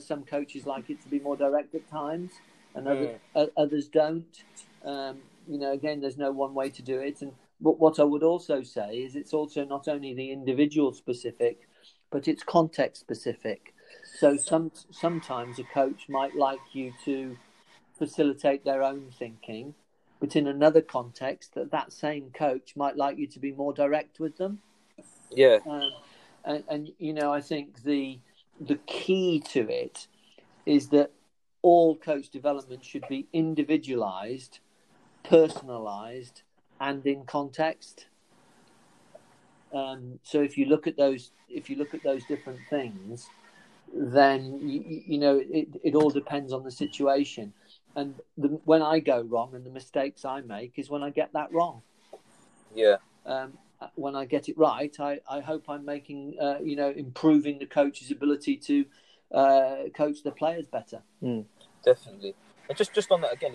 some coaches like it to be more direct at times, and others don't. Again, there's no one way to do it. But what I would also say is it's also not only the individual specific, but it's context specific. So sometimes a coach might like you to facilitate their own thinking, but in another context, that same coach might like you to be more direct with them. Yeah. And I think the key to it is that all coach development should be individualized, personalized, and in context. So if you look at those different things, then it all depends on the situation. And when I go wrong, and the mistakes I make is when I get that wrong. Yeah. When I get it right, I hope I'm making, improving the coach's ability to coach the players better. Definitely. And just on that again,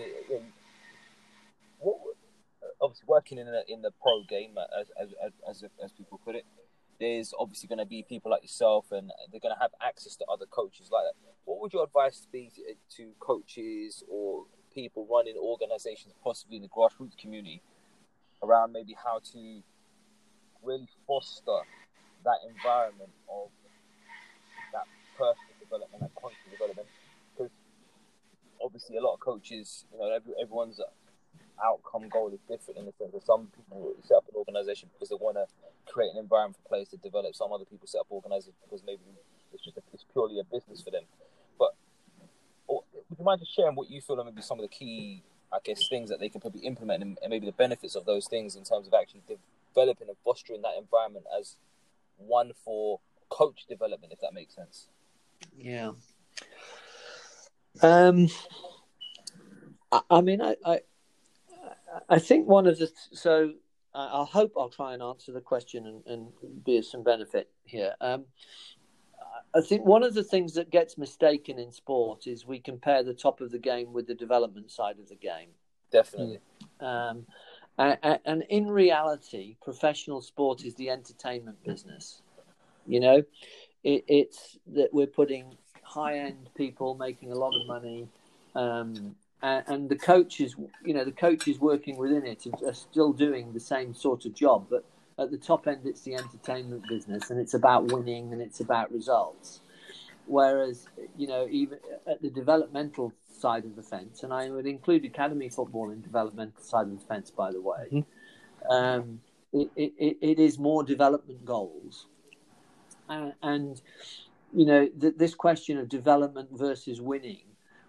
obviously working in the pro game, as people put it, there's obviously going to be people like yourself, and they're going to have access to other coaches like that. What would your advice be to coaches or people running organisations, possibly in the grassroots community, around maybe how to really foster that environment of that personal development, that conscious development? Because obviously a lot of coaches, everyone's outcome goal is different in the sense that some people set up an organisation because they want to create an environment for players to develop. Some other people set up organisations because maybe it's just it's purely a business for them. But would you mind just sharing what you feel are maybe some of the key, I guess, things that they can probably implement and maybe the benefits of those things in terms of actually developing and fostering that environment as one for coach development, if that makes sense? Yeah. I think one of the... So I hope I'll try and answer the question and be of some benefit here. I think one of the things that gets mistaken in sport is we compare the top of the game with the development side of the game. Definitely. And in reality, professional sport is the entertainment business. You know, it's that we're putting high-end people making a lot of money, and the coaches, you know, the coaches working within it are still doing the same sort of job, but at the top end, it's the entertainment business, and it's about winning, and it's about results. Whereas, you know, even at the developmental side of the fence, and I would include academy football in developmental side of the fence, by the way, it is more development goals. And, you know, this question of development versus winning,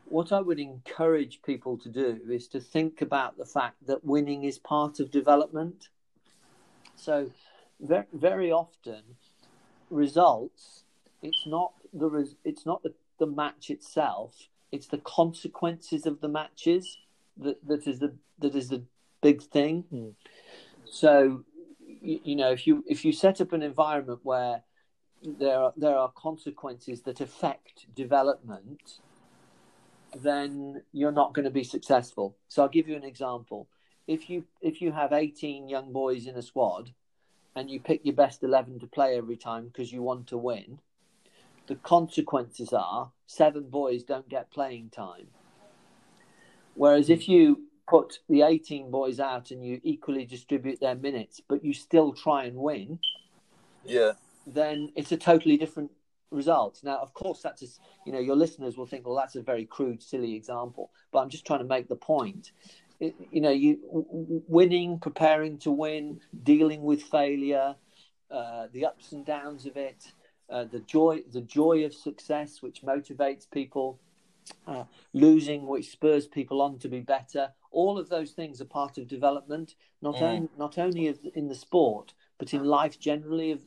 what I would encourage people to do is to think about the fact that winning is part of development. So very, very often results, it's not the match itself, it's the consequences of the matches that is the big thing. So, you know, if you set up an environment where there are consequences that affect development, then you're not going to be successful. So I'll give you an example. If you have 18 young boys in a squad and you pick your best 11 to play every time because you want to win, the consequences are 7 boys don't get playing time. Whereas if you put the 18 boys out and you equally distribute their minutes, but you still try and win, then it's a totally different result. Now, of course, that's your listeners will think, well, that's a very crude, silly example, but I'm just trying to make the point. Winning, preparing to win, dealing with failure, the ups and downs of it, the joy of success, which motivates people, losing, which spurs people on to be better. All of those things are part of development, not only in the sport, but in life generally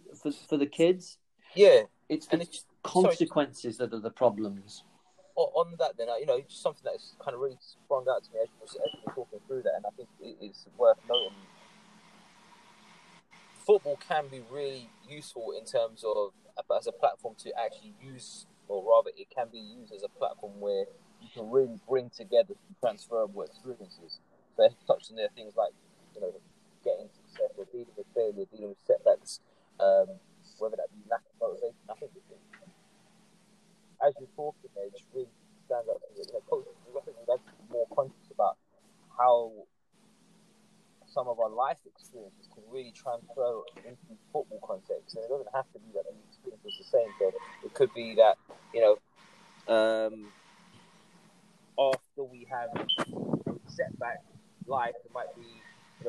for the kids. Yeah. It's consequences that are the problems. On that then, just something that's kind of really sprung out to me as you were talking through that, and I think it is worth noting. Football can be really useful in terms of, as a platform to actually use, or rather it can be used as a platform where you can really bring together transferable experiences. So it touches on there things like, getting success or dealing with failure, dealing with setbacks, whether that be lack of motivation. I think as you're talking there, it just really stands out to me. Coaches, I think we've actually been more conscious about how some of our life experiences can really transfer into the football context. And it doesn't have to be that the experience is the same, but it could be that, after we have setback life, it might be,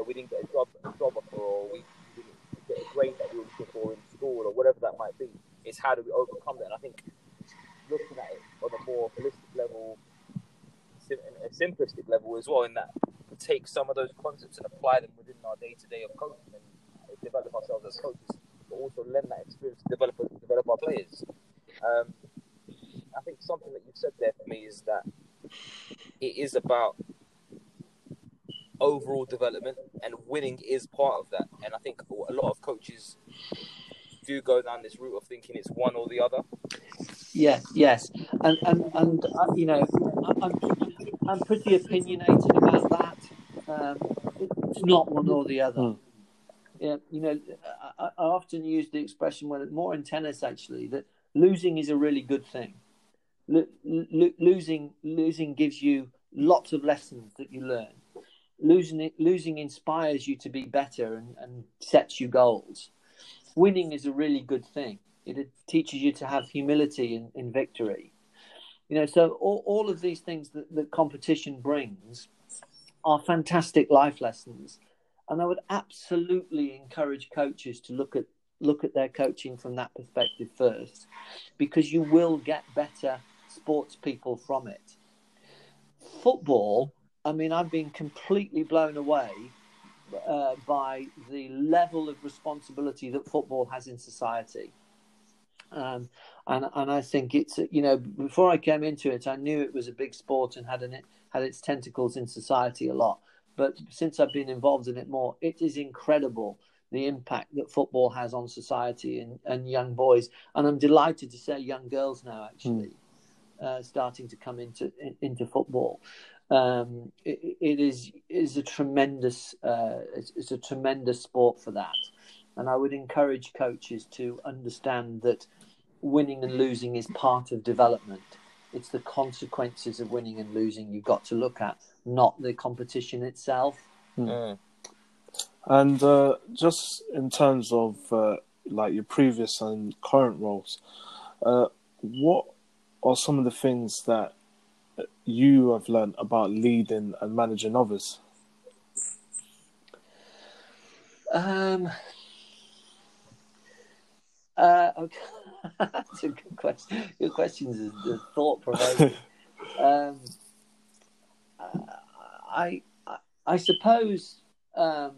we didn't get a job offer, or we didn't get a grade that we were looking for in school, or whatever that might be. It's how do we overcome that? And I think looking at it on a more holistic level, a simplistic level as well, in that we take some of those concepts and apply them within our day-to-day of coaching and develop ourselves as coaches, but also lend that experience to develop our players. I think something that you've said there for me is that it is about overall development, and winning is part of that. And I think a lot of coaches do go down this route of thinking it's one or the other. Yes. I'm pretty opinionated about that. It's not one or the other. Yeah, I often use the expression, more in tennis actually, that losing is a really good thing. Losing gives you lots of lessons that you learn. Losing inspires you to be better and sets you goals. Winning is a really good thing. It teaches you to have humility in victory. So all of these things that competition brings are fantastic life lessons. And I would absolutely encourage coaches to look at their coaching from that perspective first, because you will get better sports people from it. Football, I mean, I've been completely blown away by the level of responsibility that football has in society. And I think it's, you know, before I came into it, I knew it was a big sport and had its tentacles in society a lot. But since I've been involved in it more, it is incredible the impact that football has on society and young boys. And I'm delighted to say young girls now, actually, starting to come into football. It's a tremendous sport for that. And I would encourage coaches to understand that winning and losing is part of development. It's the consequences of winning and losing you've got to look at, not the competition itself. Mm. And just in terms of like your previous and current roles, what are some of the things that you have learned about leading and managing others? Okay. That's a good question. Your questions are thought-provoking. I suppose. I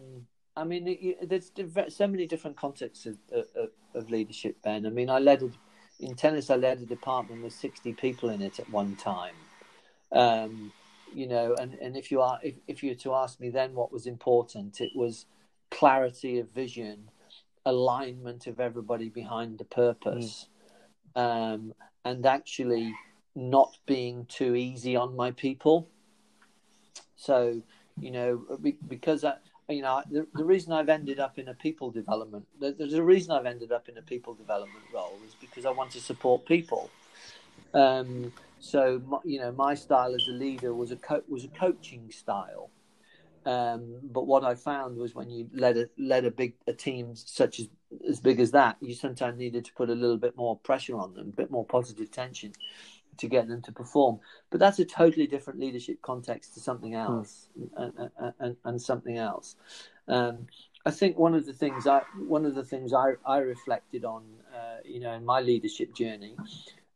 mean, there's so many different contexts of leadership, Ben. I mean, in tennis, I led a department with 60 people in it at one time. You know, and if you were to ask me then what was important, it was clarity of vision, alignment of everybody behind the purpose, and actually not being too easy on my people. So, you know, because the reason I've ended up in a people development, role is because I want to support people. So, my style as a leader was a coaching style. But what I found was when you led a team such as big as that, you sometimes needed to put a little bit more pressure on them, a bit more positive tension to get them to perform. But that's a totally different leadership context to something else, and something else. I think one of the things I reflected on, in my leadership journey,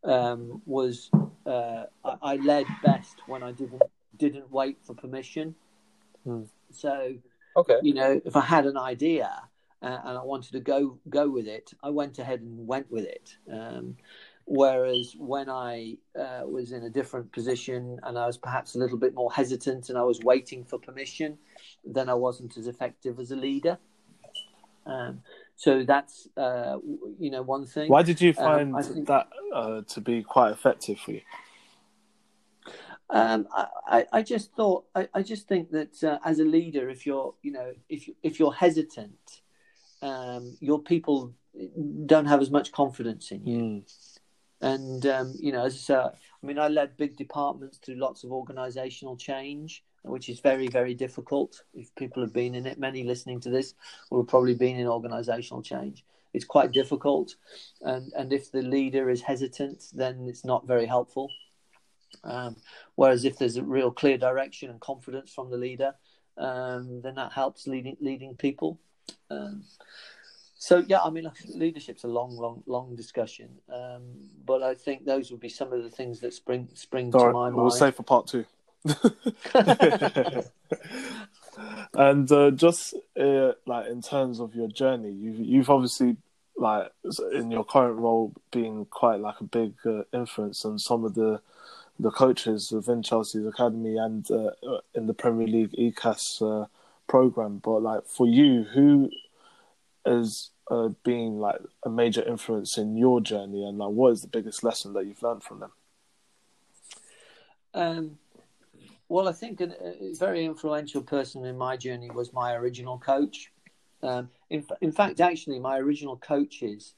was I led best when I didn't wait for permission. So, okay. You know, if I had an idea and I wanted to go with it, I went with it. Whereas when I was in a different position and I was perhaps a little bit more hesitant and I was waiting for permission, then I wasn't as effective as a leader. So that's, one thing. Why did you find that to be quite effective for you? I just think that as a leader, if you're hesitant, your people don't have as much confidence in you. And as I said, I mean, I led big departments through lots of organisational change, which is very, very difficult. If people have been in it, many listening to this will have probably been in organisational change. It's quite difficult, and if the leader is hesitant, then it's not very helpful. Whereas if there's a real clear direction and confidence from the leader, then that helps leading people. Leadership's a long discussion. But I think those would be some of the things that spring to my mind. We'll save for part two. And in terms of your journey, you've obviously, like, in your current role, been quite like a big influence on some of the coaches within Chelsea's academy and in the Premier League ECAS program. But like, for you, who has been like a major influence in your journey, and like, what is the biggest lesson that you've learned from them? Well, I think a very influential person in my journey was my original coach. In fact, actually, my original coaches,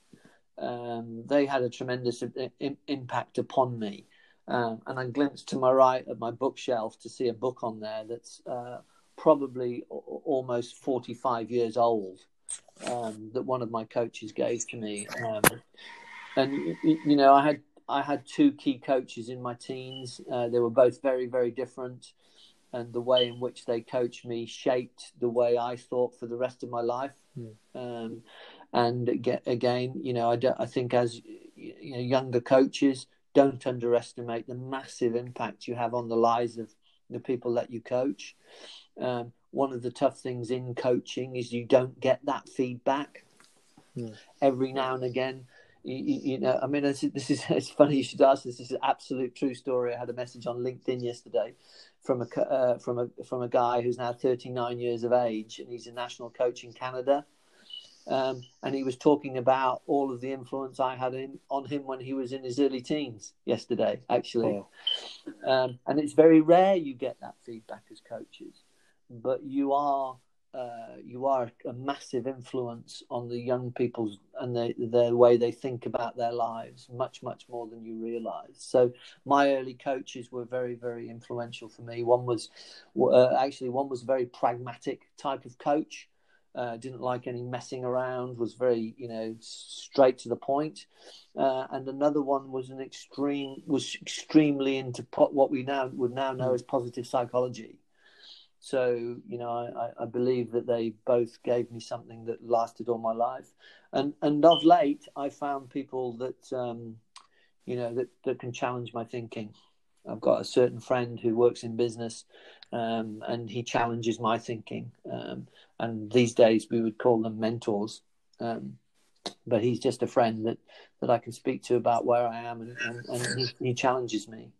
they had a tremendous impact upon me. And I glimpsed to my right of my bookshelf to see a book on there that's probably almost 45 years old, that one of my coaches gave to me. I had two key coaches in my teens. They were both very, very different. and the way in which they coached me shaped the way I thought for the rest of my life. And again, you know, I think as younger coaches, don't underestimate the massive impact you have on the lives of the people that you coach. One of the tough things in coaching is you don't get that feedback. Every now and again, you know, I mean, this is it's funny you should ask this. This is an absolute true story. I had a message on LinkedIn yesterday from a guy who's now 39 years of age, and he's a national coach in Canada. And he was talking about all of the influence I had on him when he was in his early teens yesterday, actually. Oh. And it's very rare you get that feedback as coaches, but you are a massive influence on the young people and the way they think about their lives, much, much more than you realise. So my early coaches were very, very influential for me. One was a very pragmatic type of coach. Didn't like any messing around, was very, straight to the point. And another one was extremely into what we would now know as positive psychology. So, I believe that they both gave me something that lasted all my life. And of late, I found people that, that can challenge my thinking. I've got a certain friend who works in business, and he challenges my thinking. And these days we would call them mentors. But he's just a friend that I can speak to about where I am, and he challenges me.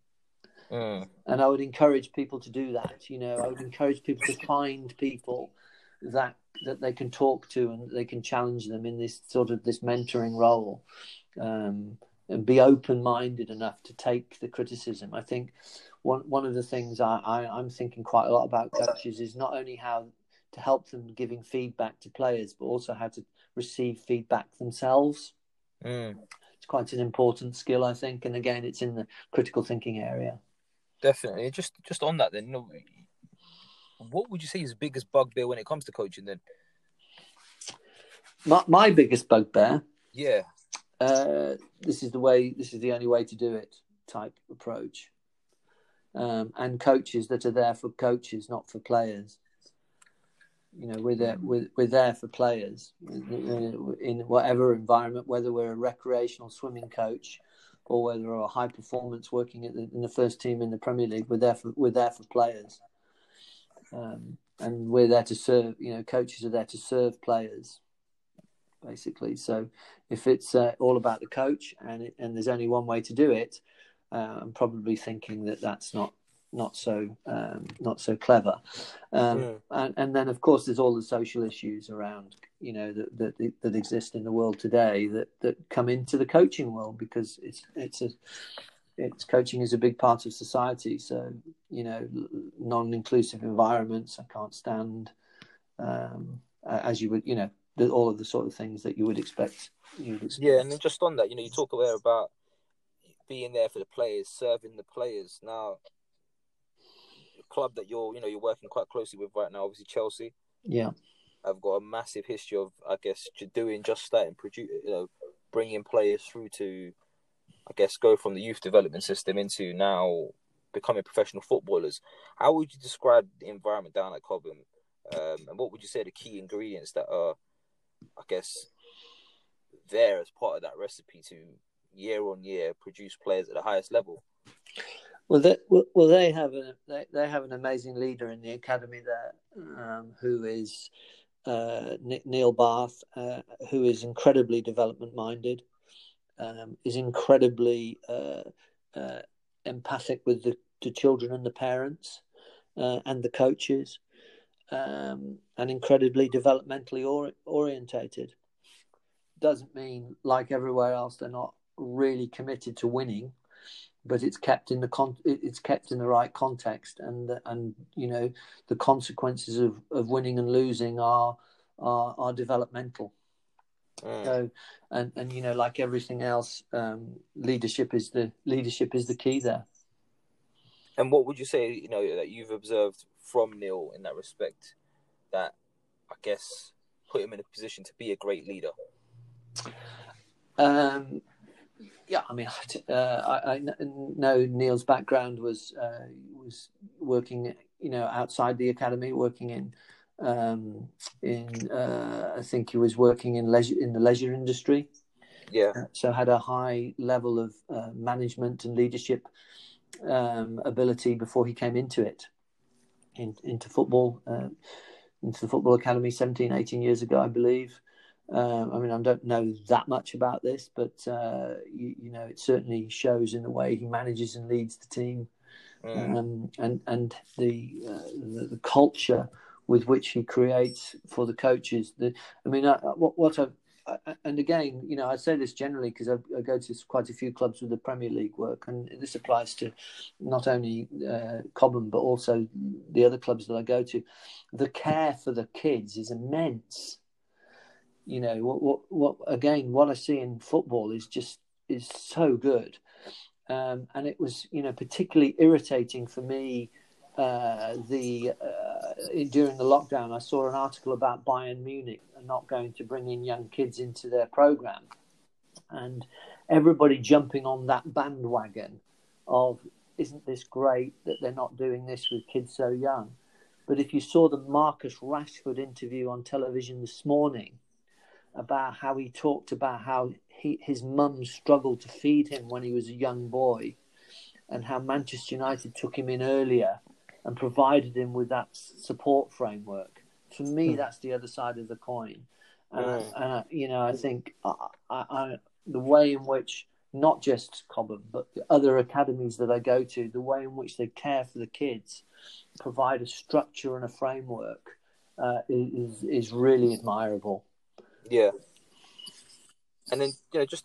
And I would encourage people to do that. I would encourage people to find people that they can talk to and they can challenge them in this sort of this mentoring role. And be open-minded enough to take the criticism. I think one of the things I'm thinking quite a lot about coaches is not only how to help them giving feedback to players, but also how to receive feedback themselves. It's quite an important skill, I think. And again, it's in the critical thinking area. Definitely. Just on that then, what would you say is the biggest bugbear when it comes to coaching then? My biggest bugbear? Yeah. This is the only way to do it type approach. And coaches that are there for coaches, not for players. We're there for players in whatever environment, whether we're a recreational swimming coach or whether we're a high performance working in the first team in the Premier League, we're there for players. And we're there to serve, coaches are there to serve players. Basically, so if it's all about the coach and there's only one way to do it, I'm probably thinking that's not so clever. And then, of course, there's all the social issues around that exist in the world today that come into the coaching world, because it's coaching is a big part of society. So non-inclusive environments I can't stand, as you would all of the sort of things that you would expect. Yeah, and then just on that, you talk about being there for the players, serving the players. Now, the club that you're working quite closely with right now, obviously Chelsea. Yeah, I've got a massive history of, I guess, doing just that and bringing players through to, I guess, go from the youth development system into now becoming professional footballers. How would you describe the environment down at Cobham, and what would you say are the key ingredients that are, I guess, there as part of that recipe to year on year produce players at the highest level? Well, they have an amazing leader in the academy there, who is Neil Bath, who is incredibly development minded, is incredibly empathic with the children and the parents, and the coaches. And incredibly developmentally orientated. Doesn't mean, like everywhere else, they're not really committed to winning, but it's kept in the right context, and the consequences of winning and losing are developmental. So, and like everything else, leadership is the key there. And what would you say that you've observed from Neil in that respect that, I guess, put him in a position to be a great leader? I know Neil's background was working you know, outside the academy, working in I think he was working in the leisure industry. Yeah. So had a high level of management and leadership ability before he came into it, into football, into the football academy 17, 18 years ago, I believe. I mean, I don't know that much about this, but, you know, it certainly shows in the way he manages and leads the team, and the culture with which he creates for the coaches. And again, you know, I say this generally because I go to quite a few clubs with the Premier League work, and this applies to not only Cobham, but also the other clubs that I go to. The care for the kids is immense. You know, what I see in football is so good. And it was, you know, particularly irritating for me during the lockdown. I saw an article about Bayern Munich and not going to bring in young kids into their programme, and everybody jumping on that bandwagon of, isn't this great that they're not doing this with kids so young? But if you saw the Marcus Rashford interview on television this morning about how he talked about how his mum struggled to feed him when he was a young boy, and how Manchester United took him in earlier and provided him with that support framework. For me, that's the other side of the coin. And you know, I think I the way in which, not just Cobham, but the other academies that I go to, the way in which they care for the kids, provide a structure and a framework, is really admirable. Yeah. And then, you know, just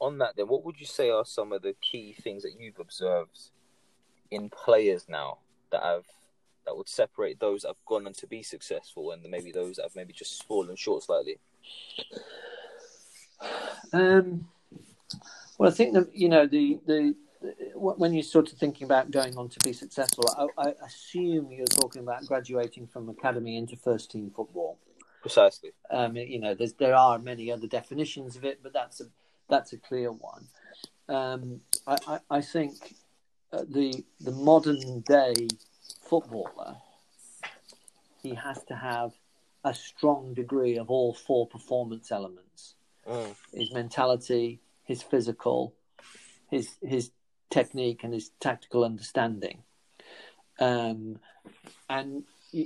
on that then, what would you say are some of the key things that you've observed in players now that would separate those that have gone on to be successful and maybe those that have maybe just fallen short slightly? Well, I think that, you know, when you're sort of thinking about going on to be successful, I assume you're talking about graduating from academy into first team football. Precisely. You know, there are many other definitions of it, but that's a clear one. I think the modern day footballer, he has to have a strong degree of all four performance elements: his mentality, his physical, his technique, and his tactical understanding.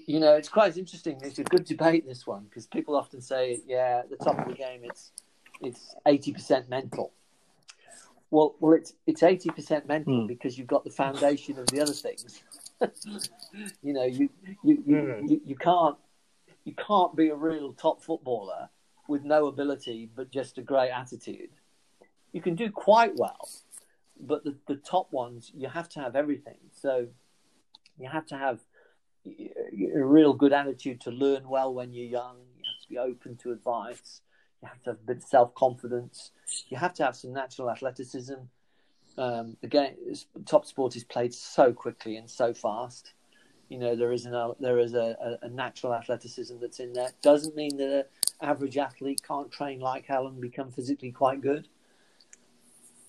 You know, it's quite interesting. It's a good debate, this one, because people often say, yeah, at the top of the game, it's 80% mental. Well, it's 80% mental because you've got the foundation of the other things. You know, you can't be a real top footballer with no ability but just a great attitude. You can do quite well, but the top ones, you have to have everything. So you have to have a real good attitude to learn well when you're young. You have to be open to advice. You have to have a bit of self-confidence. You have to have some natural athleticism. Again, top sport is played so quickly and so fast. You know, there is a natural athleticism that's in there. Doesn't mean that an average athlete can't train like hell and become physically quite good.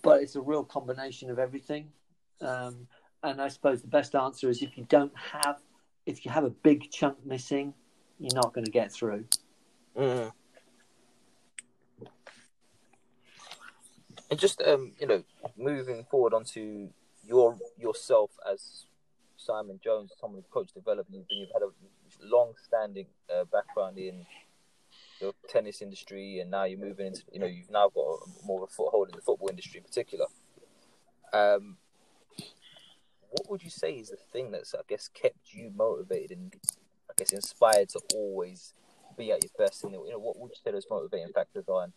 But it's a real combination of everything. And I suppose the best answer is if you have a big chunk missing, you're not going to get through. Mm-hmm. And just, you know, moving forward onto yourself as Simon Jones, someone who's coached development, you've had a long-standing background in the tennis industry, and now you're moving into, you know, you've now got more of a foothold in the football industry in particular. What would you say is the thing that's, I guess, kept you motivated and, I guess, inspired to always be at your best? And, you know, what would you say those motivating factors are? And,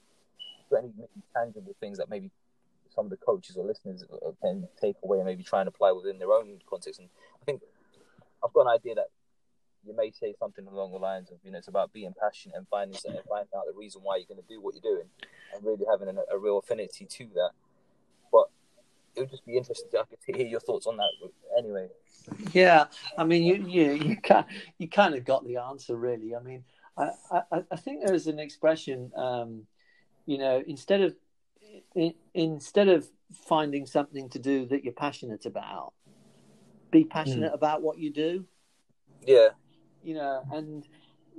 any tangible things that maybe some of the coaches or listeners can take away and maybe try and apply within their own context? And I think I've got an idea that you may say something along the lines of, you know, it's about being passionate and finding out the reason why you're going to do what you're doing and really having a real affinity to that. But it would just be interesting to hear your thoughts on that anyway. Yeah, I mean, you kind of got the answer, really. I mean, I think there's an expression, you know, instead of finding something to do that you're passionate about, be passionate about what you do. Yeah. You know, and,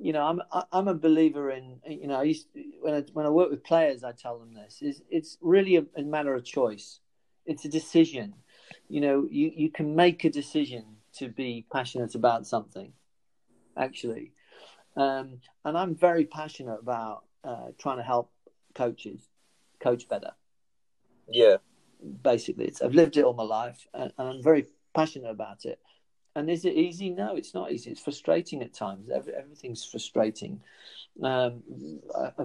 you know, I'm a believer in, you know, when I work with players, I tell them this, it's really a matter of choice. It's a decision. You know, you can make a decision to be passionate about something, actually. And I'm very passionate about trying to help coaches coach better. Yeah. Basically, I've lived it all my life, and I'm very passionate about it. And is it easy? No, it's not easy. It's frustrating at times. Everything's frustrating. And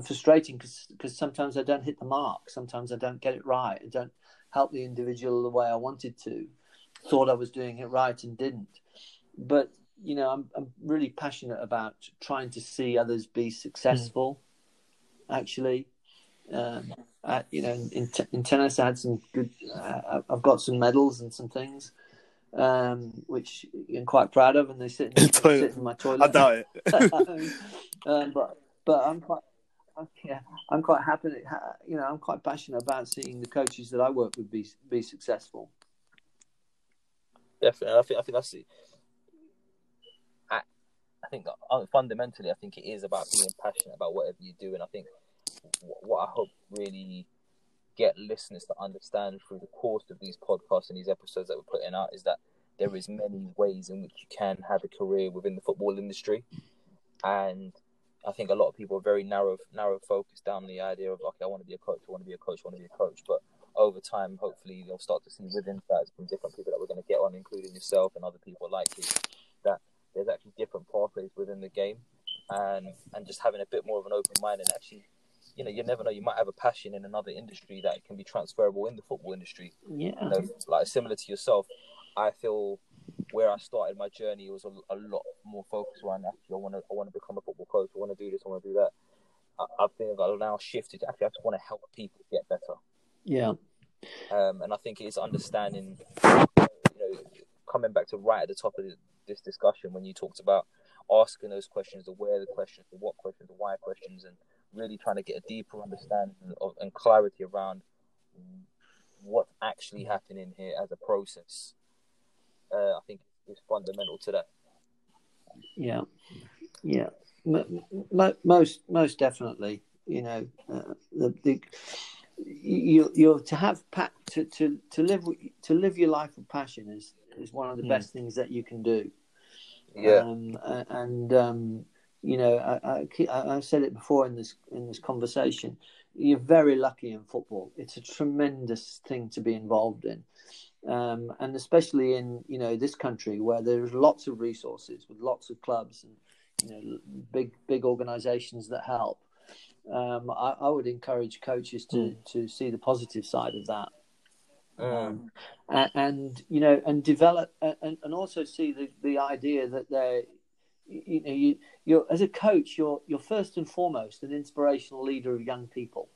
frustrating because sometimes I don't hit the mark. Sometimes I don't get it right. I don't help the individual the way I wanted to. Thought I was doing it right and didn't. But, you know, I'm really passionate about trying to see others be successful, actually. You know, in tennis, I had some good. I've got some medals and some things, which I'm quite proud of, and they sit in my toilet. I doubt it. But I'm quite happy. You know, I'm quite passionate about seeing the coaches that I work with be successful. Definitely, I think that's it. I think fundamentally, I think it is about being passionate about whatever you do, and I think. What I hope really get listeners to understand through the course of these podcasts and these episodes that we're putting out is that there is many ways in which you can have a career within the football industry. And I think a lot of people are very narrow focused down the idea of, okay, I want to be a coach, I want to be a coach, I want to be a coach. But over time, hopefully, they'll start to see with insights from different people that we're going to get on, including yourself and other people like you, that there's actually different pathways within the game. And just having a bit more of an open mind and actually, you know, you never know. You might have a passion in another industry that can be transferable in the football industry. Yeah, you know, like similar to yourself, I feel where I started my journey was a lot more focused around actually I want to become a football coach. I want to do this. I want to do that. I think I've now shifted. Actually, I just want to help people get better. Yeah, and I think it's understanding. You know, coming back to right at the top of this discussion when you talked about asking those questions, the where, the questions, the what questions, the why questions, and really trying to get a deeper understanding of, and clarity around what's actually happening here as a process. I think it's fundamental to that. Yeah, yeah, most definitely. You know, you're to have to live your life with passion is one of the best things that you can do. Yeah, you know, I've said it before in this conversation. You're very lucky in football. It's a tremendous thing to be involved in, and especially in, you know, this country where there's lots of resources with lots of clubs and, you know, big organisations that help. I would encourage coaches to see the positive side of that, and you know, and develop and also see the idea that they're. You know, you're as a coach, you're first and foremost an inspirational leader of young people.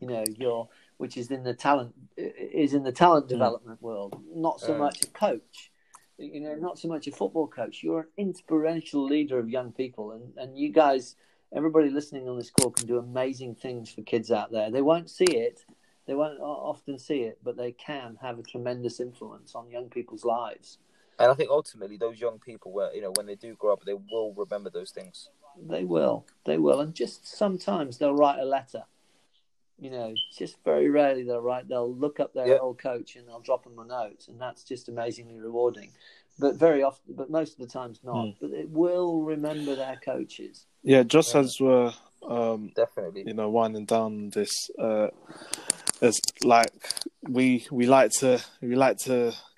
You know, which is in the talent development world, not so much a coach. You know, not so much a football coach. You're an inspirational leader of young people, and you guys, everybody listening on this call, can do amazing things for kids out there. They won't see it, they won't often see it, but they can have a tremendous influence on young people's lives. And I think ultimately those young people, you know, when they do grow up, they will remember those things. They will. And just sometimes they'll write a letter. You know, just very rarely they'll look up their old coach and they'll drop them a note. And that's just amazingly rewarding. But very often, but most of the times not. But they will remember their coaches. Yeah, just as we're, definitely, you know, winding down this, as like, we like to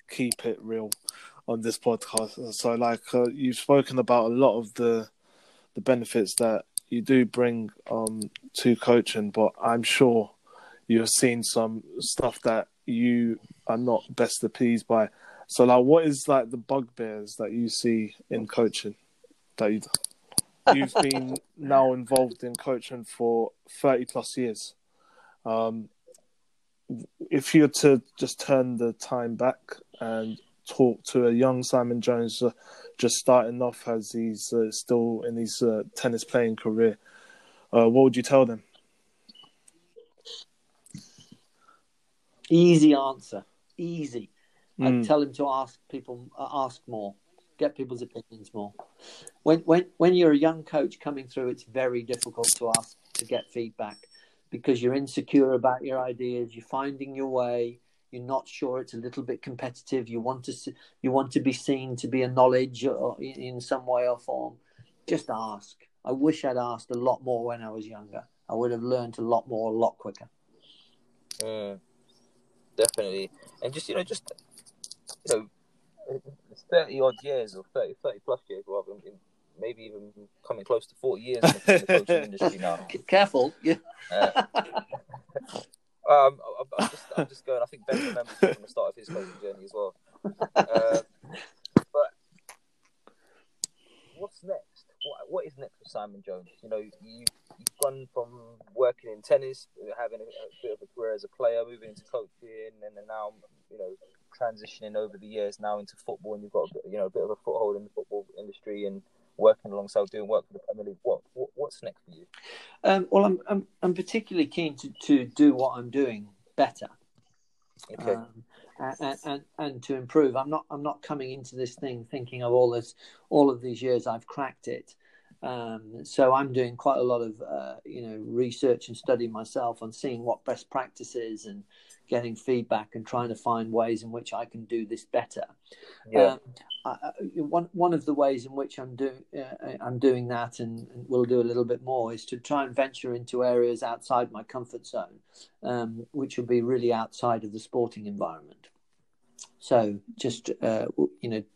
keep it real on this podcast. So like you've spoken about a lot of the benefits that you do bring to coaching, but I'm sure you've seen some stuff that you are not best appeased by. So like, what is like the bugbears that you see in coaching that you've been now involved in coaching for 30 plus years? If you were to just turn the time back and talk to a young Simon Jones just starting off as he's still in his tennis playing career, what would you tell them? Easy answer. Easy. I'd tell him to ask people, ask more, get people's opinions more. When you're a young coach coming through, it's very difficult to ask to get feedback because you're insecure about your ideas. You're finding your way. You're not sure. It's a little bit competitive. You want to be seen to be a knowledge or in some way or form. Just ask. I wish I'd asked a lot more when I was younger. I would have learned a lot more, a lot quicker. Definitely. And just 30 odd years or 30 plus years, rather, maybe even coming close to 40 years in the coaching industry now. Careful. Yeah. I'm just going. I think Ben remembers from the start of his coaching journey as well. But what's next? What is next for Simon Jones? You know, you've gone from working in tennis, having a bit of a career as a player, moving into coaching, and then now, you know, transitioning over the years now into football, and you've got a bit of a foothold in the football industry and working alongside doing work for the Premier League. What's next for you? Well, I'm particularly keen to do what I'm doing better, okay, and to improve. I'm not coming into this thing thinking of all of these years I've cracked it. So I'm doing quite a lot of research and study myself on seeing what best practice is and getting feedback and trying to find ways in which I can do this better. Yeah. One of the ways in which I'm doing that, and we'll do a little bit more, is to try and venture into areas outside my comfort zone, which will be really outside of the sporting environment. So just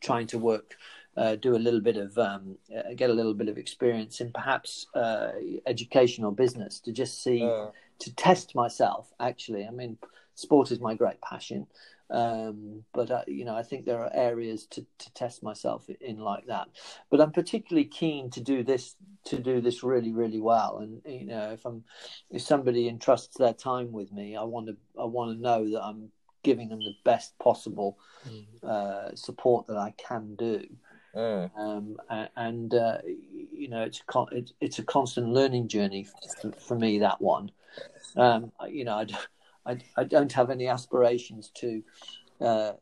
trying to work, do a little bit of get a little bit of experience in perhaps education or business to just see to test myself. Actually, I mean, sport is my great passion. But I think there are areas to test myself in like that. But I'm particularly keen to do this really, really well. And if somebody entrusts their time with me, I want to know that I'm giving them the best possible support that I can do. It's a constant learning journey for me, that one. I don't have any aspirations to, turn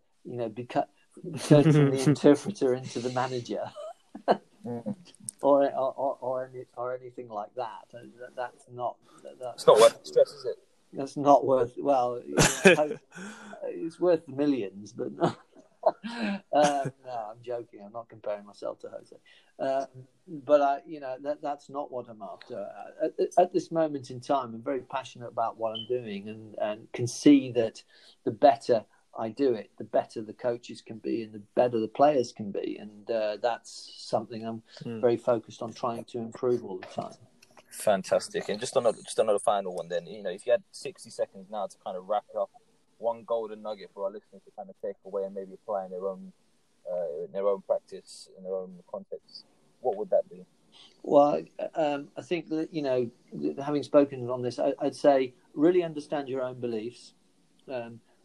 from the interpreter into the manager, or anything like that. That's not worth the stress, is it? That's not worth. Well, it's worth the millions, but no. No, I'm joking. I'm not comparing myself to Jose, but that's not what I'm after. At this moment in time, I'm very passionate about what I'm doing, and can see that the better I do it, the better the coaches can be, and the better the players can be, and that's something I'm very focused on trying to improve all the time. Fantastic. And just another final one then. If you had 60 seconds now to kind of wrap it up, one golden nugget for our listeners to kind of take away and maybe apply in their own practice, in their own context, what would that be? Well, I think that, having spoken on this, I'd say really understand your own beliefs,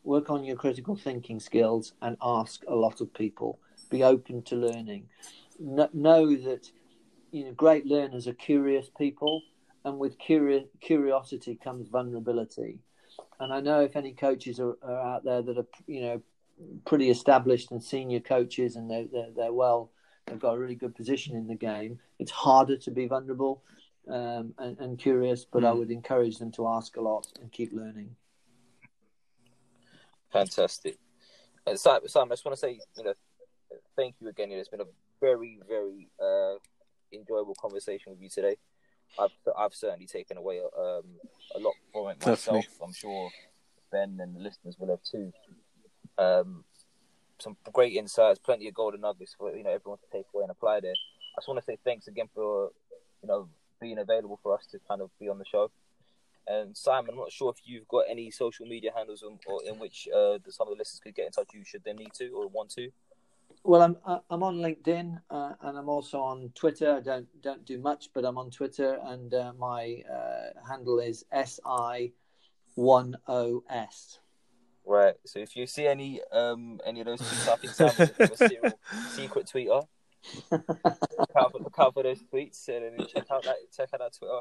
work on your critical thinking skills, and ask a lot of people. Be open to learning. Know that great learners are curious people, and with curiosity comes vulnerability. And I know if any coaches are out there that are, pretty established and senior coaches, and they've got a really good position in the game, it's harder to be vulnerable and curious. But I would encourage them to ask a lot and keep learning. Fantastic. Simon, I just want to say, thank you again. It's been a very, very enjoyable conversation with you today. I've certainly taken away a lot from it myself. I'm sure Ben and the listeners will have too. Some great insights, plenty of golden nuggets for everyone to take away and apply there. I just want to say thanks again for being available for us to kind of be on the show. And Simon, I'm not sure if you've got any social media handles in which some of the listeners could get in touch with you should they need to or want to. Well, I'm on LinkedIn and I'm also on Twitter. I don't do much, but I'm on Twitter, and my handle is SI10S. Right. So if you see any of those tweets, I think Simon's a serial secret tweeter. Look out for those tweets and check out that Twitter.